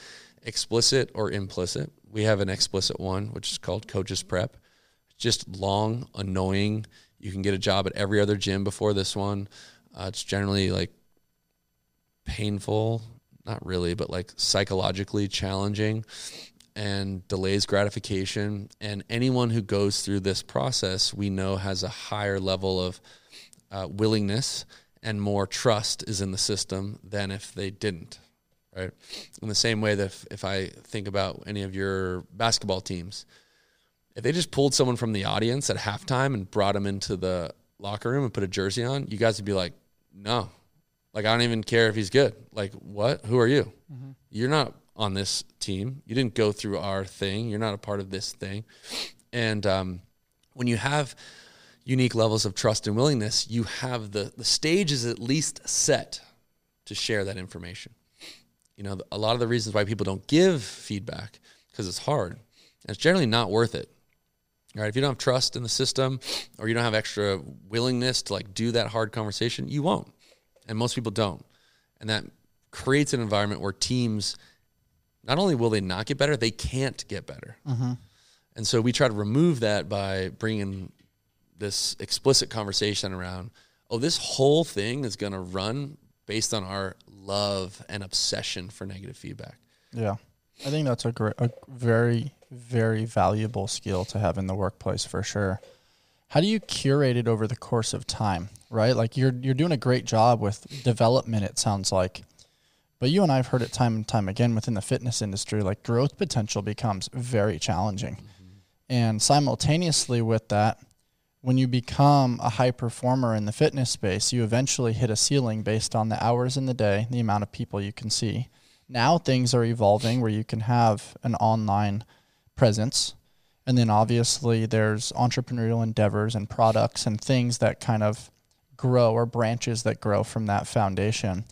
explicit or implicit. We have an explicit one, which is called coaches prep. Just long, annoying. You can get a job at every other gym before this one. It's generally like painful, not really, but like psychologically challenging, and delays gratification. And anyone who goes through this process, we know has a higher level of willingness and more trust is in the system than if they didn't, right? In the same way that if I think about any of your basketball teams, if they just pulled someone from the audience at halftime and brought them into the locker room and put a jersey on, you guys would be like, no. Like, I don't even care if he's good. Like, what? Who are you? Mm-hmm. You're not on this team. You didn't go through our thing. You're not a part of this thing. And when you have unique levels of trust and willingness, you have the stage is at least set to share that information. You know, a lot of the reasons why people don't give feedback, because it's hard. And it's generally not worth it. All right, if you don't have trust in the system, or you don't have extra willingness to like do that hard conversation, you won't. And most people don't. And that creates an environment where teams, not only will they not get better, they can't get better. Mm-hmm. And so we try to remove that by bringing this explicit conversation around, oh, this whole thing is going to run based on our love and obsession for negative feedback. Yeah. I think that's a very, very valuable skill to have in the workplace for sure. How do you curate it over the course of time, right? Like you're doing a great job with development, it sounds like. But you and I have heard it time and time again within the fitness industry, like growth potential becomes very challenging. Mm-hmm. And simultaneously with that, when you become a high performer in the fitness space, you eventually hit a ceiling based on the hours in the day, the amount of people you can see. Now things are evolving where you can have an online presence. And then obviously there's entrepreneurial endeavors and products and things that kind of grow, or branches that grow from that foundation.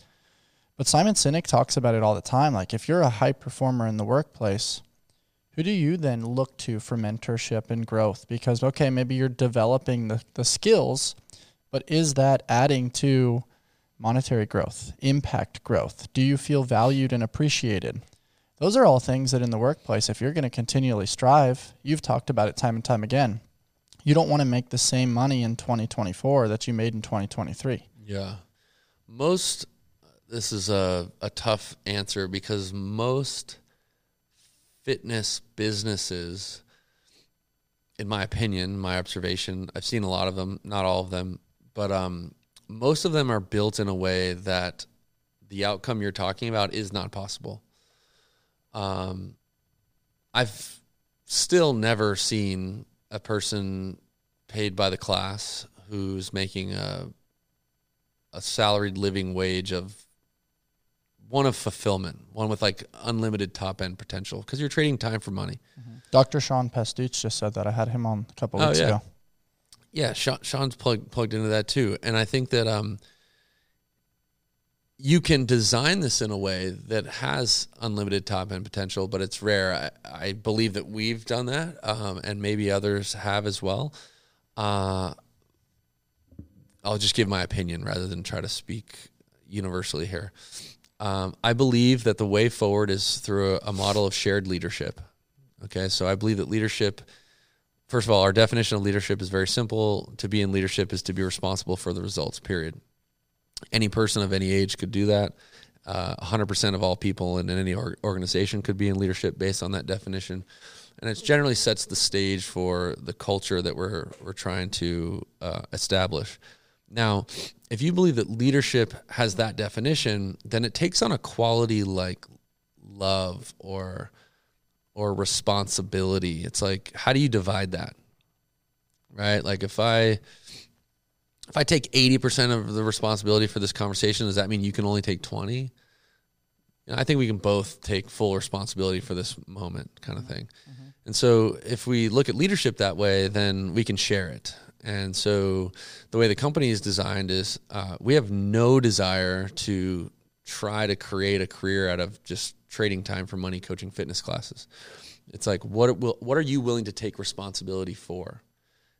But Simon Sinek talks about it all the time. Like if you're a high performer in the workplace, who do you then look to for mentorship and growth? Because, okay, maybe you're developing the skills, but is that adding to monetary growth, impact growth? Do you feel valued and appreciated? Those are all things that in the workplace, if you're going to continually strive, you've talked about it time and time again. You don't want to make the same money in 2024 that you made in 2023. Yeah. This is a tough answer because most fitness businesses, in my opinion, my observation, I've seen a lot of them, not all of them, but most of them are built in a way that the outcome you're talking about is not possible. I've still never seen a person paid by the class who's making a salaried living wage of one of fulfillment, one with like unlimited top end potential, because you're trading time for money. Mm-hmm. Dr. Sean Pastuch just said that. I had him on a couple weeks ago. Yeah. Sean's plugged into that too. And I think that, you can design this in a way that has unlimited top end potential, but it's rare. I believe that we've done that. And maybe others have as well. I'll just give my opinion rather than try to speak universally here. I believe that the way forward is through a model of shared leadership. Okay, so I believe that leadership, first of all, our definition of leadership is very simple. To be in leadership is to be responsible for the results, period. Any person of any age could do that. 100% of all people in any organization could be in leadership based on that definition. And it generally sets the stage for the culture that we're trying to establish. Now, if you believe that leadership has that definition, then it takes on a quality like love or responsibility. It's like, how do you divide that? Right? Like if I take 80% of the responsibility for this conversation, does that mean you can only take 20? I think we can both take full responsibility for this moment kind of thing. Mm-hmm. And so if we look at leadership that way, then we can share it. And so the way the company is designed is we have no desire to try to create a career out of just trading time for money, coaching fitness classes. It's like, what are you willing to take responsibility for?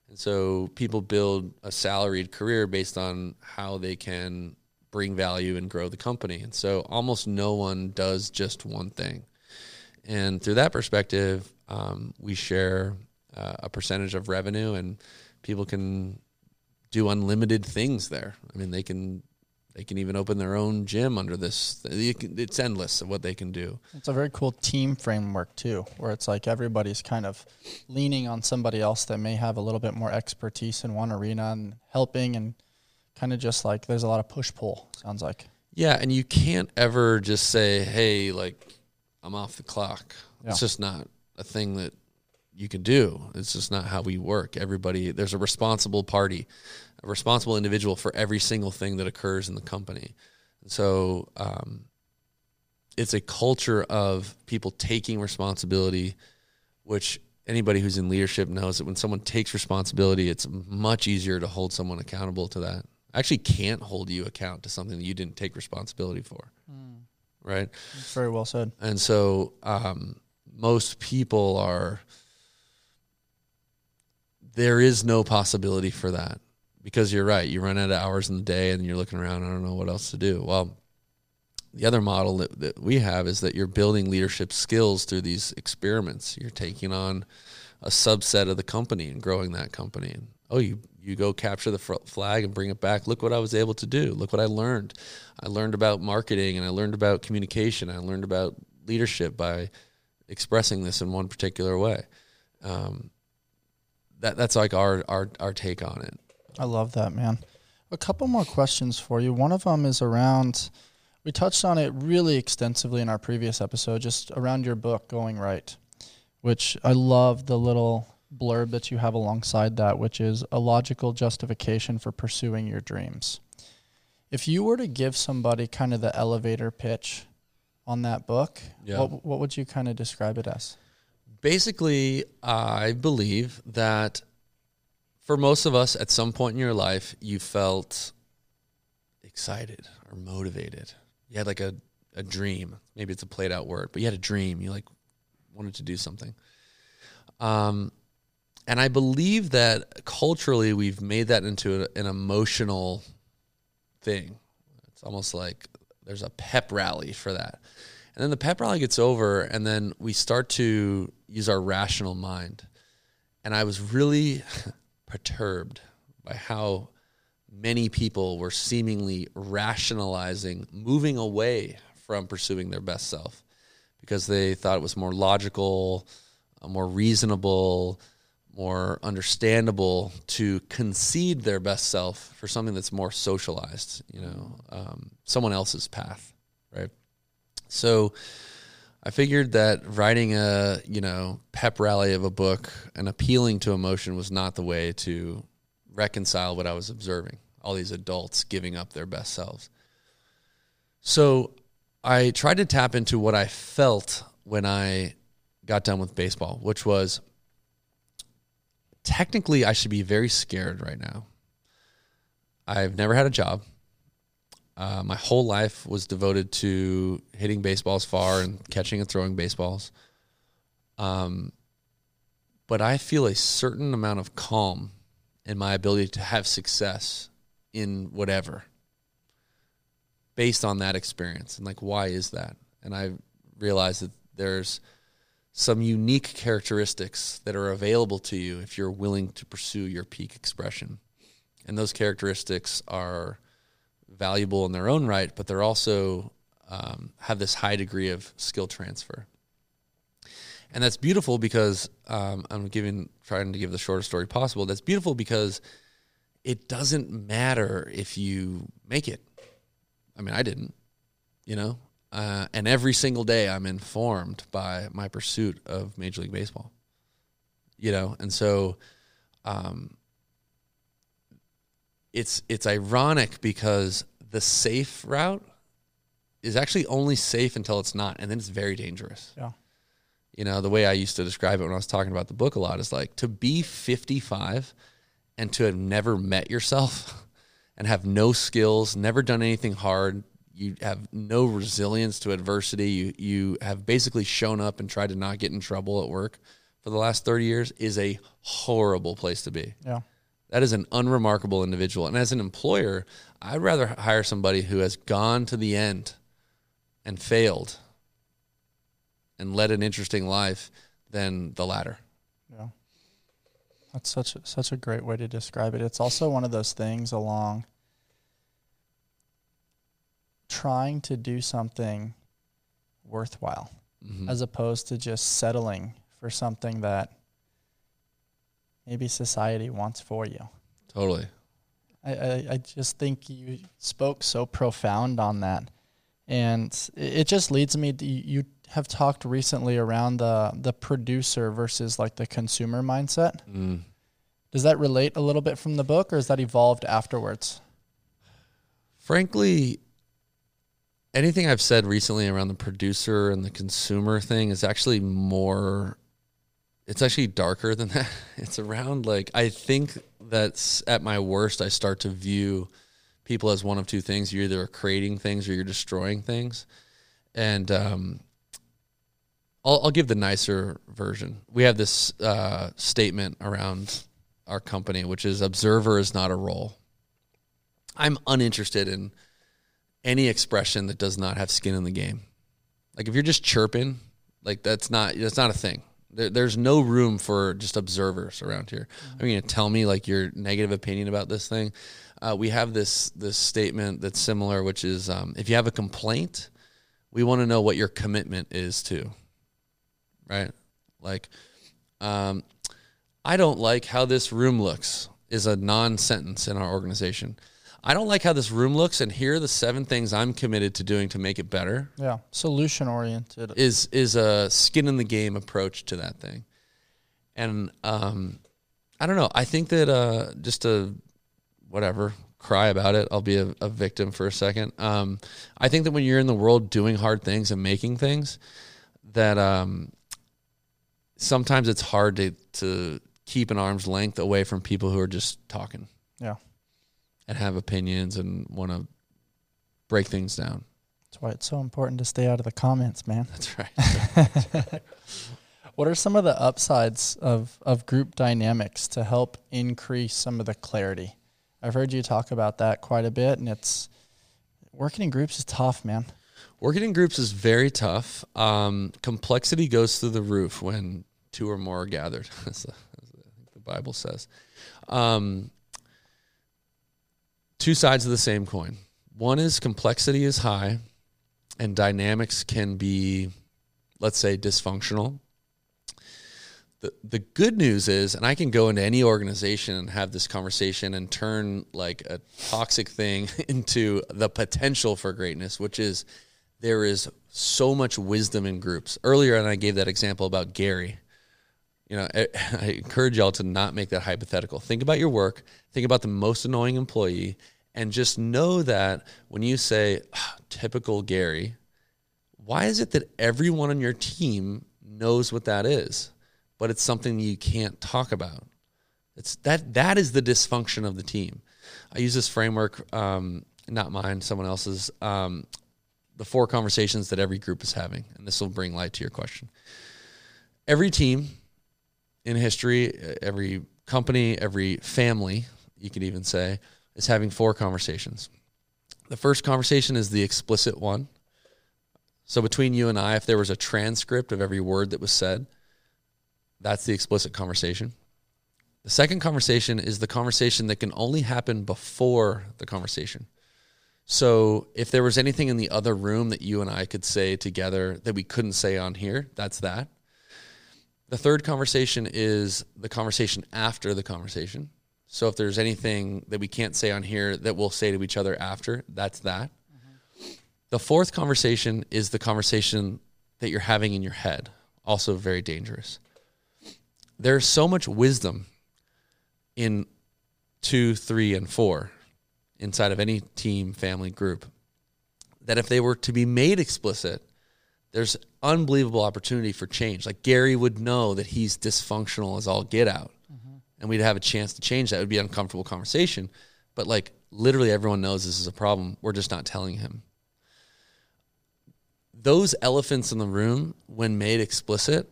And so people build a salaried career based on how they can bring value and grow the company. And so almost no one does just one thing. And through that perspective, we share a percentage of revenue, and people can do unlimited things there. I mean, they can even open their own gym under this. It's endless of what they can do. It's a very cool team framework too, where it's like everybody's kind of leaning on somebody else that may have a little bit more expertise in one arena and helping, and kind of just like there's a lot of push-pull, sounds like. Yeah, and you can't ever just say, hey, like, I'm off the clock. Yeah. It's just not a thing that you can do. It's just not how we work. Everybody, there's a responsible party, a responsible individual for every single thing that occurs in the company. So it's a culture of people taking responsibility, which anybody who's in leadership knows that when someone takes responsibility, it's much easier to hold someone accountable to that. I actually can't hold you account to something that you didn't take responsibility for. Mm. right? Very well said. And so most people are, there is no possibility for that because you're right. You run out of hours in the day and you're looking around, I don't know what else to do. Well, the other model that we have is that you're building leadership skills through these experiments. You're taking on a subset of the company and growing that company. And, oh, you go capture the flag and bring it back. Look what I was able to do. Look what I learned. I learned about marketing and I learned about communication. I learned about leadership by expressing this in one particular way. That's like our take on it. I love that, man. A couple more questions for you. One of them is around, we touched on it really extensively in our previous episode, just around your book, Going Right, which I love the little blurb that you have alongside that, which is a logical justification for pursuing your dreams. If you were to give somebody kind of the elevator pitch on that book, yeah, what would you kind of describe it as? Basically, I believe that for most of us, at some point in your life, you felt excited or motivated. You had like a dream. Maybe it's a played out word, but you had a dream. You like wanted to do something. And I believe that culturally we've made that into an emotional thing. It's almost like there's a pep rally for that. And then the pep rally gets over, and then we start to use our rational mind. And I was really perturbed by how many people were seemingly rationalizing, moving away from pursuing their best self because they thought it was more logical, more reasonable, more understandable to concede their best self for something that's more socialized, you know, someone else's path, right? So I figured that writing a, you know, pep rally of a book and appealing to emotion was not the way to reconcile what I was observing, all these adults giving up their best selves. So I tried to tap into what I felt when I got done with baseball, which was, technically, I should be very scared right now. I've never had a job. My whole life was devoted to hitting baseballs far and catching and throwing baseballs. But I feel a certain amount of calm in my ability to have success in whatever based on that experience. And like, why is that? And I realized that there's some unique characteristics that are available to you if you're willing to pursue your peak expression. And those characteristics are valuable in their own right, but they're also have this high degree of skill transfer. And that's beautiful because I'm trying to give the shortest story possible. That's beautiful because it doesn't matter if you make it. I mean, I didn't, you know. And every single day I'm informed by my pursuit of Major League Baseball, you know? And so, it's ironic because the safe route is actually only safe until it's not. And then it's very dangerous. Yeah. You know, the way I used to describe it when I was talking about the book a lot is like to be 55 and to have never met yourself and have no skills, never done anything hard. You have no resilience to adversity. You have basically shown up and tried to not get in trouble at work for the last 30 years is a horrible place to be. Yeah. That is an unremarkable individual. And as an employer, I'd rather hire somebody who has gone to the end and failed and led an interesting life than the latter. Yeah. That's such a great way to describe it. It's also one of those things along trying to do something worthwhile, mm-hmm, as opposed to just settling for something that maybe society wants for you. Totally. I just think you spoke so profound on that. And it just leads me to, you have talked recently around the producer versus like the consumer mindset. Mm. Does that relate a little bit from the book, or has that evolved afterwards? Frankly, anything I've said recently around the producer and the consumer thing is actually more, it's actually darker than that. It's around like, I think that's at my worst, I start to view people as one of two things. You're either creating things or you're destroying things. And I'll give the nicer version. We have this statement around our company, which is observer is not a role. I'm uninterested in any expression that does not have skin in the game. Like if you're just chirping, like that's not a thing. There's no room for just observers around here. Mm-hmm. I mean, tell me like your negative opinion about this thing. We have this statement that's similar, which is if you have a complaint, we want to know what your commitment is to, right? Like, I don't like how this room looks is a non-sentence in our organization. I don't like how this room looks, and here are the 7 things I'm committed to doing to make it better. Yeah, solution-oriented. Is a skin-in-the-game approach to that thing. And I don't know. I think that just to, whatever, cry about it. I'll be a victim for a second. I think that when you're in the world doing hard things and making things, that sometimes it's hard to keep an arm's length away from people who are just talking. Yeah. And have opinions and want to break things down. That's why it's so important to stay out of the comments, man. That's right. That's right. What are some of the upsides of group dynamics to help increase some of the clarity? I've heard you talk about that quite a bit, and it's working in groups is tough, man. Working in groups is very tough. Complexity goes through the roof when 2 or more are gathered, as the Bible says. Two sides of the same coin. One is complexity is high and dynamics can be, let's say, dysfunctional. The good news is, and I can go into any organization and have this conversation and turn like a toxic thing into the potential for greatness, which is there is so much wisdom in groups. Earlier, and I gave that example about Gary. You know, I encourage y'all to not make that hypothetical. Think about your work. Think about the most annoying employee. And just know that when you say, typical Gary, why is it that everyone on your team knows what that is? But it's something you can't talk about. It's that is the dysfunction of the team. I use this framework, not mine, someone else's, the 4 conversations that every group is having. And this will bring light to your question. Every team in history, every company, every family, you could even say, is having 4 conversations. The first conversation is the explicit one. So between you and I, if there was a transcript of every word that was said, that's the explicit conversation. The second conversation is the conversation that can only happen before the conversation. So if there was anything in the other room that you and I could say together that we couldn't say on here, that's that. The third conversation is the conversation after the conversation. So if there's anything that we can't say on here that we'll say to each other after, that's that. Mm-hmm. The fourth conversation is the conversation that you're having in your head, also very dangerous. There's so much wisdom in 2, 3, and 4 inside of any team, family, group that if they were to be made explicit, there's unbelievable opportunity for change. Like Gary would know that he's dysfunctional as all get out. Mm-hmm. And we'd have a chance to change that. It would be an uncomfortable conversation. But like literally everyone knows this is a problem. We're just not telling him. Those elephants in the room, when made explicit,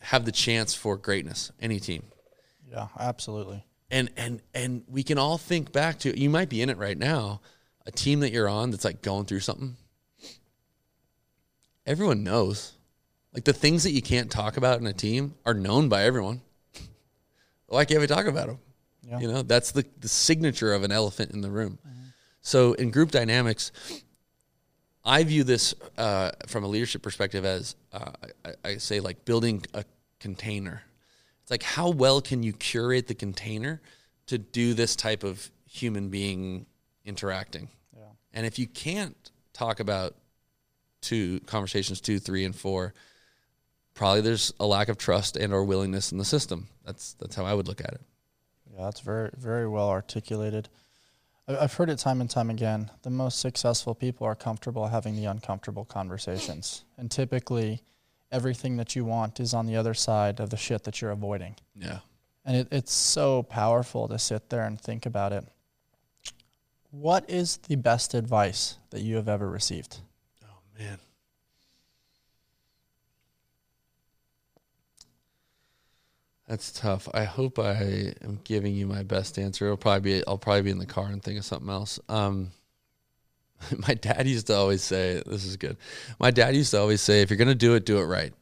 have the chance for greatness, any team. Yeah, absolutely. And we can all think back to, you might be in it right now, a team that you're on that's like going through something. Everyone knows. Like the things that you can't talk about in a team are known by everyone. Why can't we talk about them? Yeah. You know, that's the signature of an elephant in the room. Mm-hmm. So in group dynamics, I view this from a leadership perspective as, I say, like building a container. It's like how well can you curate the container to do this type of human being interacting? Yeah. And if you can't talk about conversations 2, 3, and 4, probably there's a lack of trust and or willingness in the system. That's how I would look at it. Yeah, that's very, very well articulated. I've heard it time and time again. The most successful people are comfortable having the uncomfortable conversations. And typically, everything that you want is on the other side of the shit that you're avoiding. Yeah. And it's so powerful to sit there and think about it. What is the best advice that you have ever received? Oh, man. That's tough. I hope I am giving you my best answer. I'll probably be in the car and think of something else. My dad used to always say, this is good. My dad used to always say, if you're going to do it right.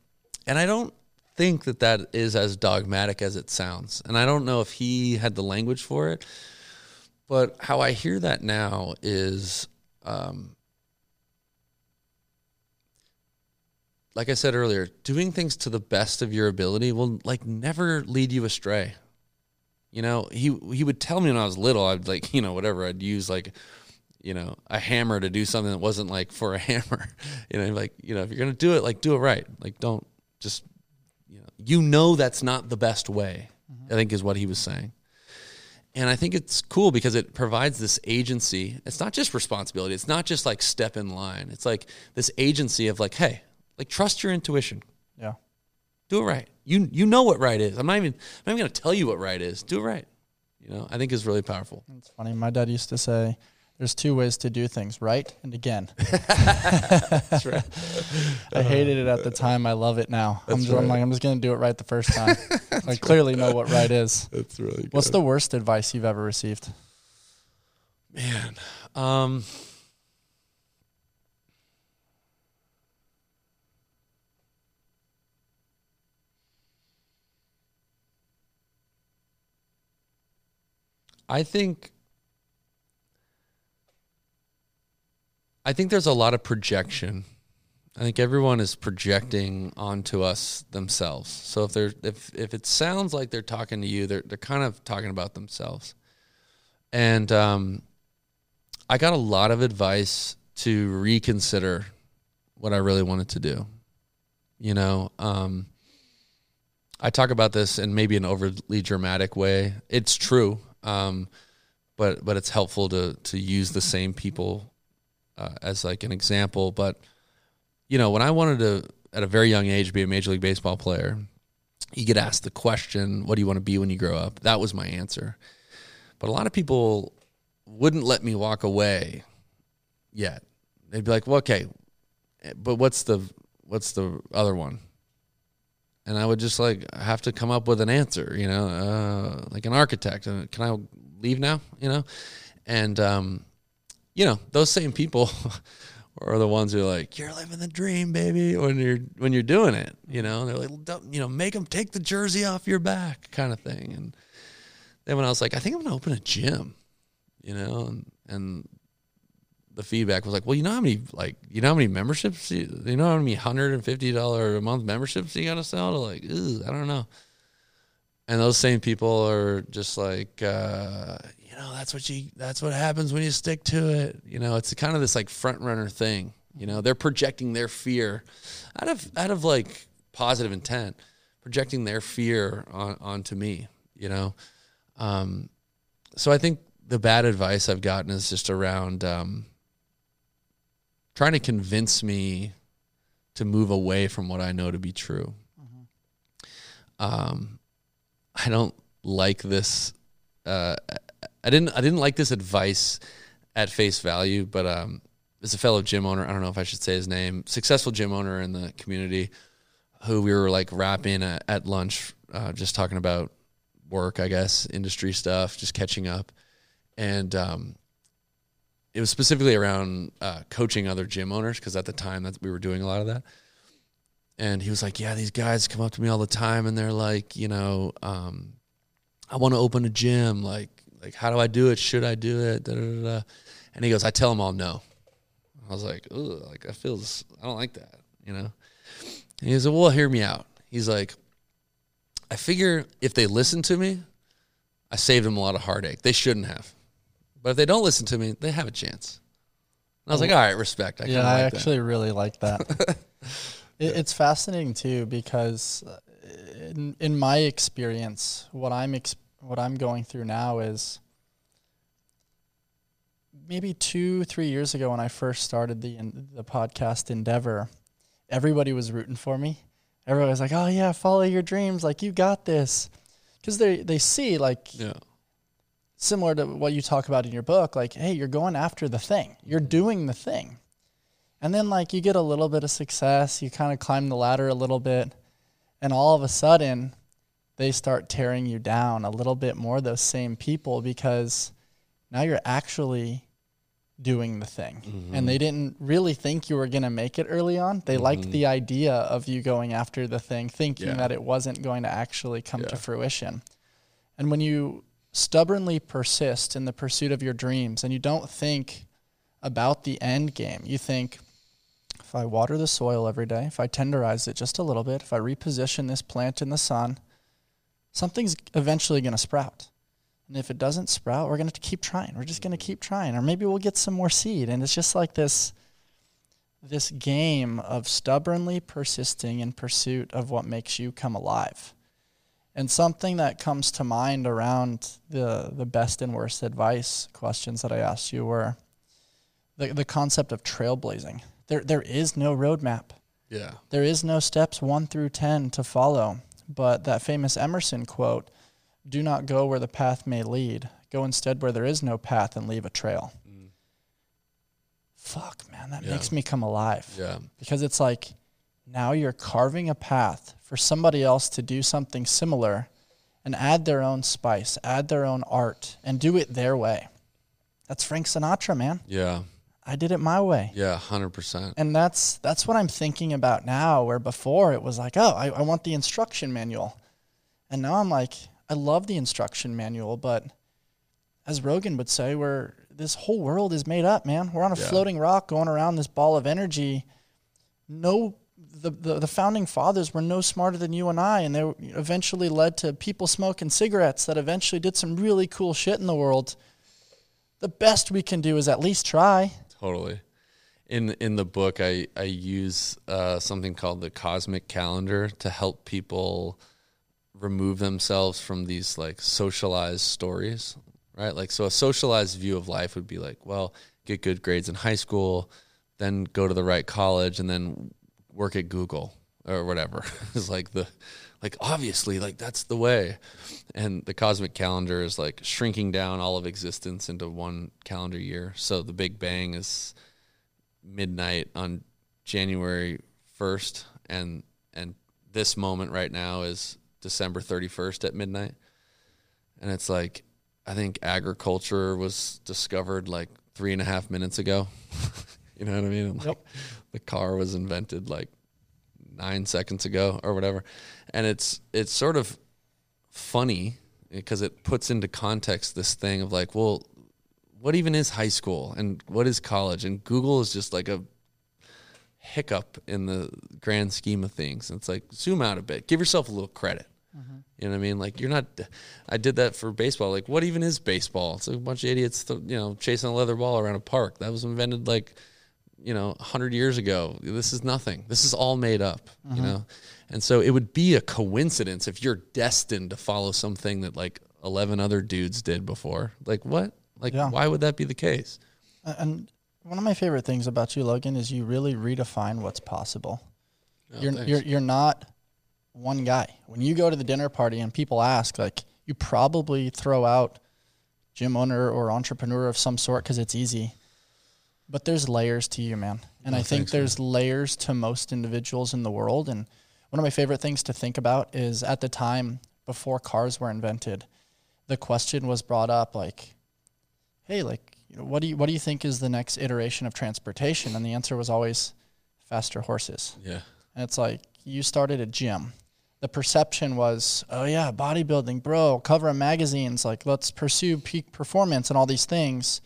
And I don't think that is as dogmatic as it sounds. And I don't know if he had the language for it, but how I hear that now is, like I said earlier, doing things to the best of your ability will never lead you astray. You know, he would tell me when I was little, I'd I'd use a hammer to do something that wasn't for a hammer. If you're going to do it, do it right. Don't just, that's not the best way, I think is what he was saying. And I think it's cool because it provides this agency. It's not just responsibility. It's not just step in line. It's this agency of hey, trust your intuition. Yeah. Do it right. You know what right is. I'm not even going to tell you what right is. Do it right. I think is really powerful. It's funny. My dad used to say, there's two ways to do things, right and again. That's right. I hated it at the time. I love it now. I'm just going to do it right the first time. I clearly know what right is. That's really good. What's the worst advice you've ever received? Man. I think there's a lot of projection. I think everyone is projecting onto us themselves. So if it sounds like they're talking to you, they're kind of talking about themselves. And I got a lot of advice to reconsider what I really wanted to do. I talk about this in maybe an overly dramatic way. It's true, but it's helpful to use the same people as an example. But when I wanted to at a very young age be a Major League Baseball player, you get asked the question, what do you want to be when you grow up? That was my answer. But a lot of people wouldn't let me walk away yet. They'd be like, well, okay, but what's the other one? And I would just have to come up with an answer, like an architect. Can I leave now? And those same people are the ones who are you're living the dream, baby, when you're doing it, they're make them take the jersey off your back kind of thing. And then when I was I think I'm going to open a gym, and the feedback was well, you know how many memberships, how many $150 a month memberships you got to sell to I don't know. And those same people are just that's what happens when you stick to it. It's kind of this front runner thing. They're projecting their fear out of positive intent, projecting their fear onto me. So I think the bad advice I've gotten is just around trying to convince me to move away from what I know to be true. I don't like this. I didn't like this advice at face value, but as a fellow gym owner, I don't know if I should say his name, successful gym owner in the community, who we were rapping at lunch, just talking about work, I guess, industry stuff, just catching up. And it was specifically around coaching other gym owners, because at the time that we were doing a lot of that. And he was yeah, these guys come up to me all the time and they're I want to open a gym. How do I do it? Should I do it? Da, da, da, da. And he goes, I tell them all no. I was ooh, I don't like that, And he said, well, hear me out. He's I figure if they listen to me, I saved them a lot of heartache. They shouldn't have. But if they don't listen to me, they have a chance. And I was all right, respect. I really like that. It's fascinating too, because in my experience, what I'm going through now is maybe 2-3 years ago when I first started the podcast endeavor, everybody was rooting for me. Everybody was oh yeah, follow your dreams, you got this, because they see yeah. Similar to what you talk about in your book, hey, you're going after the thing, you're doing the thing, and then you get a little bit of success, you kind of climb the ladder a little bit, and all of a sudden they start tearing you down a little bit more, those same people, because now you're actually doing the thing. Mm-hmm. And they didn't really think you were going to make it early on. They mm-hmm. liked the idea of you going after the thing, thinking yeah. that it wasn't going to actually come yeah. to fruition. And when you stubbornly persist in the pursuit of your dreams and you don't think about the end game, you think, if I water the soil every day, if I tenderize it just a little bit, if I reposition this plant in the sun, something's eventually going to sprout. And if it doesn't sprout, we're going to have to keep trying. We're just going to keep trying. Or maybe we'll get some more seed. And it's just like this game of stubbornly persisting in pursuit of what makes you come alive. And something that comes to mind around the best and worst advice questions that I asked you were the concept of trailblazing. There is no roadmap. Yeah. There is no steps 1 through 10 to follow. But that famous Emerson quote, "Do not go where the path may lead. Go instead where there is no path and leave a trail." Mm. Fuck, man, that yeah. makes me come alive. Yeah. Because it's like, now you're carving a path for somebody else to do something similar and add their own spice, add their own art, and do it their way. That's Frank Sinatra, man. Yeah. I did it my way. Yeah, 100%. And that's what I'm thinking about now, where before it was like, oh, I want the instruction manual. And now I'm like, I love the instruction manual, but as Rogan would say, this whole world is made up, man. We're on a yeah. floating rock going around this ball of energy. No, the founding fathers were no smarter than you and I, and they eventually led to people smoking cigarettes that eventually did some really cool shit in the world. The best we can do is at least try. Totally. In the book, I use something called the cosmic calendar to help people remove themselves from these like socialized stories, right? Like, so a socialized view of life would be like, well, get good grades in high school, then go to the right college, and then work at Google or whatever. It's like obviously, like, that's the way. And the cosmic calendar is like shrinking down all of existence into one calendar year. So the Big Bang is midnight on January 1st. And this moment right now is December 31st at midnight. And it's like, I think agriculture was discovered like 3.5 minutes ago. You know what I mean? And like, yep. The car was invented like 9 seconds ago or whatever. And it's sort of funny because it puts into context this thing of like, well, what even is high school and what is college? And Google is just like a hiccup in the grand scheme of things. It's like, zoom out a bit, give yourself a little credit. Mm-hmm. You know what I mean? Like, you're not, I did that for baseball. Like, what even is baseball? It's a bunch of idiots, chasing a leather ball around a park. That was invented like, 100 years ago. This is nothing. This is all made up, mm-hmm. And so it would be a coincidence if you're destined to follow something that like 11 other dudes did before. Like, what? Like, yeah. Why would that be the case? And one of my favorite things about you, Logan, is you really redefine what's possible. Oh, you're not one guy. When you go to the dinner party and people ask, like, you probably throw out gym owner or entrepreneur of some sort because it's easy. But there's layers to you, man. And I think there's layers to most individuals in the world. And one of my favorite things to think about is at the time before cars were invented, the question was brought up like, hey, like, what do you think is the next iteration of transportation? And the answer was always faster horses. Yeah. And it's like, you started a gym. The perception was, oh yeah, bodybuilding, bro, cover of magazines, like, let's pursue peak performance and all these things.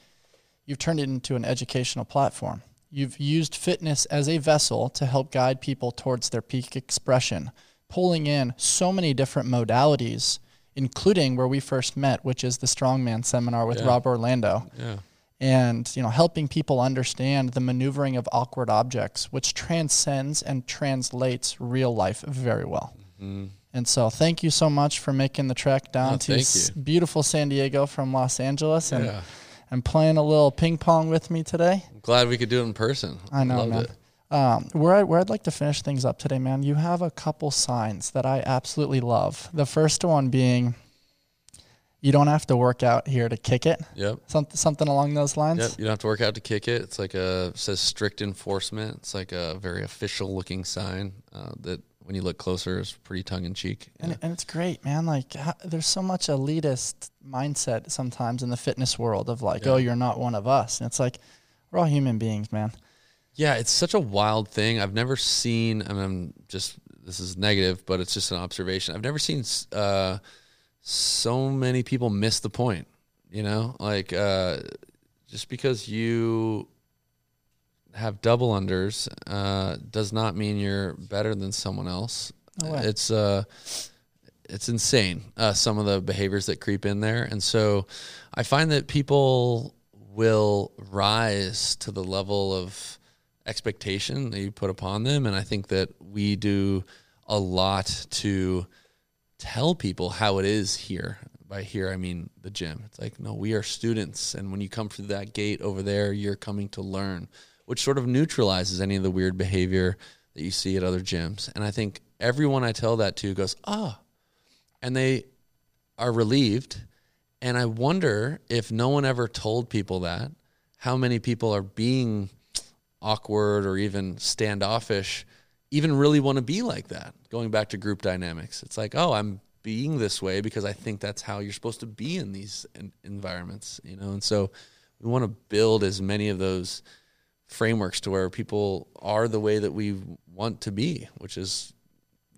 You've turned it into an educational platform. You've used fitness as a vessel to help guide people towards their peak expression, pulling in so many different modalities, including where we first met, which is the strongman seminar with yeah. Rob Orlando. Yeah. And, helping people understand the maneuvering of awkward objects, which transcends and translates real life very well. Mm-hmm. And so thank you so much for making the trek down to beautiful San Diego from Los Angeles and playing a little ping pong with me today. I'm glad we could do it in person. I know, man. Where I'd like to finish things up today, man, you have a couple signs that I absolutely love. The first one being, you don't have to work out here to kick it. Yep. Something along those lines. Yep. You don't have to work out to kick it. It's like it says strict enforcement. It's like a very official looking sign that when you look closer, it's pretty tongue-in-cheek. Yeah. And it's great, man. Like, there's so much elitist mindset sometimes in the fitness world of like, oh, you're not one of us. And it's like, we're all human beings, man. Yeah, it's such a wild thing. I've never seen, I mean, this is negative, but it's just an observation. I've never seen so many people miss the point, you know? Like, just because you have double unders does not mean you're better than someone else. No way. It's insane, some of the behaviors that creep in there. And so I find that people will rise to the level of expectation that you put upon them. And I think that we do a lot to tell people how it is here. By here, I mean the gym. It's like, no, we are students. And when you come through that gate over there, you're coming to learn, which sort of neutralizes any of the weird behavior that you see at other gyms. And I think everyone I tell that to goes, ah, and they are relieved. And I wonder if no one ever told people that, how many people are being awkward or even standoffish, even really want to be like that. Going back to group dynamics, it's like, oh, I'm being this way because I think that's how you're supposed to be in these environments, you know? And so we want to build as many of those frameworks to where people are the way that we want to be, which is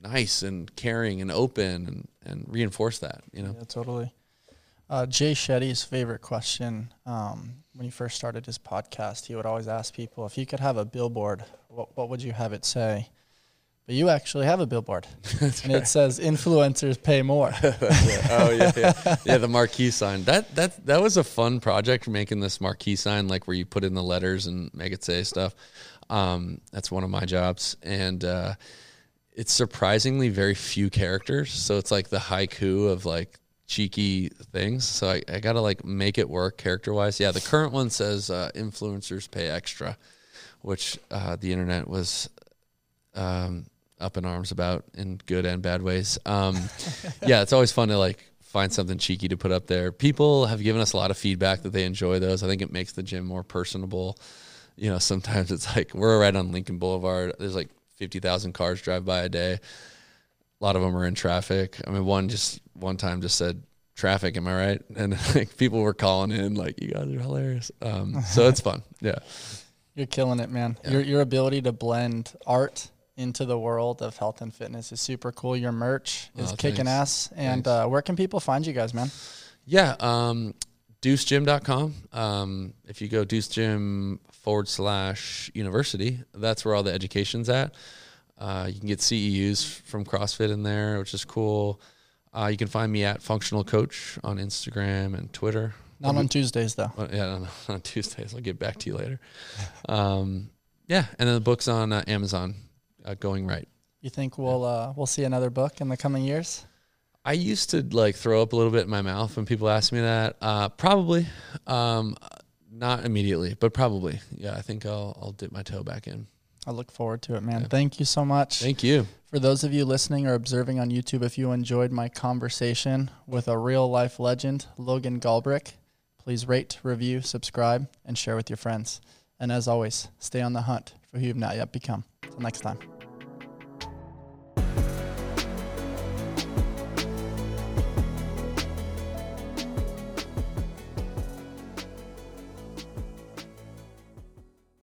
nice and caring and open, and reinforce that, you know? Yeah, totally. Jay Shetty's favorite question, when he first started his podcast, he would always ask people, if you could have a billboard, what would you have it say? But you actually have a billboard. That's and right. It says, influencers pay more. Yeah. Oh, yeah. Yeah, the marquee sign. That was a fun project, making this marquee sign, like where you put in the letters and make it say stuff. That's one of my jobs. And it's surprisingly very few characters. So it's like the haiku of like, cheeky things, so I gotta like make it work character-wise. Yeah, the current one says influencers pay extra, which the internet was up in arms about in good and bad ways. Yeah, it's always fun to like find something cheeky to put up there. People have given us a lot of feedback that they enjoy those. I think it makes the gym more personable. You know, sometimes it's like we're right on Lincoln Boulevard. There's like 50,000 cars drive by a day. A lot of them are in traffic. I mean, one time just said traffic, am I right? And like people were calling in like, you guys are hilarious. So it's fun. Yeah. You're killing it, man. Yeah. Your ability to blend art into the world of health and fitness is super cool. Your merch is kicking ass. And where can people find you guys, man? Yeah. DeuceGym.com. If you go DeuceGym.com/university, that's where all the education's at. You can get CEUs from CrossFit in there, which is cool. You can find me at Functional Coach on Instagram and Twitter. Not on Tuesdays, though. Yeah, not on Tuesdays. I'll get back to you later. Yeah, and then the book's on Amazon, Going Right. You think we'll see another book in the coming years? I used to like throw up a little bit in my mouth when people asked me that. Probably. Not immediately, but probably. Yeah, I think I'll dip my toe back in. I look forward to it, man. Yeah. Thank you so much. Thank you. For those of you listening or observing on YouTube, if you enjoyed my conversation with a real-life legend, Logan Gelbrich, please rate, review, subscribe, and share with your friends. And as always, stay on the hunt for who you've not yet become. Till next time.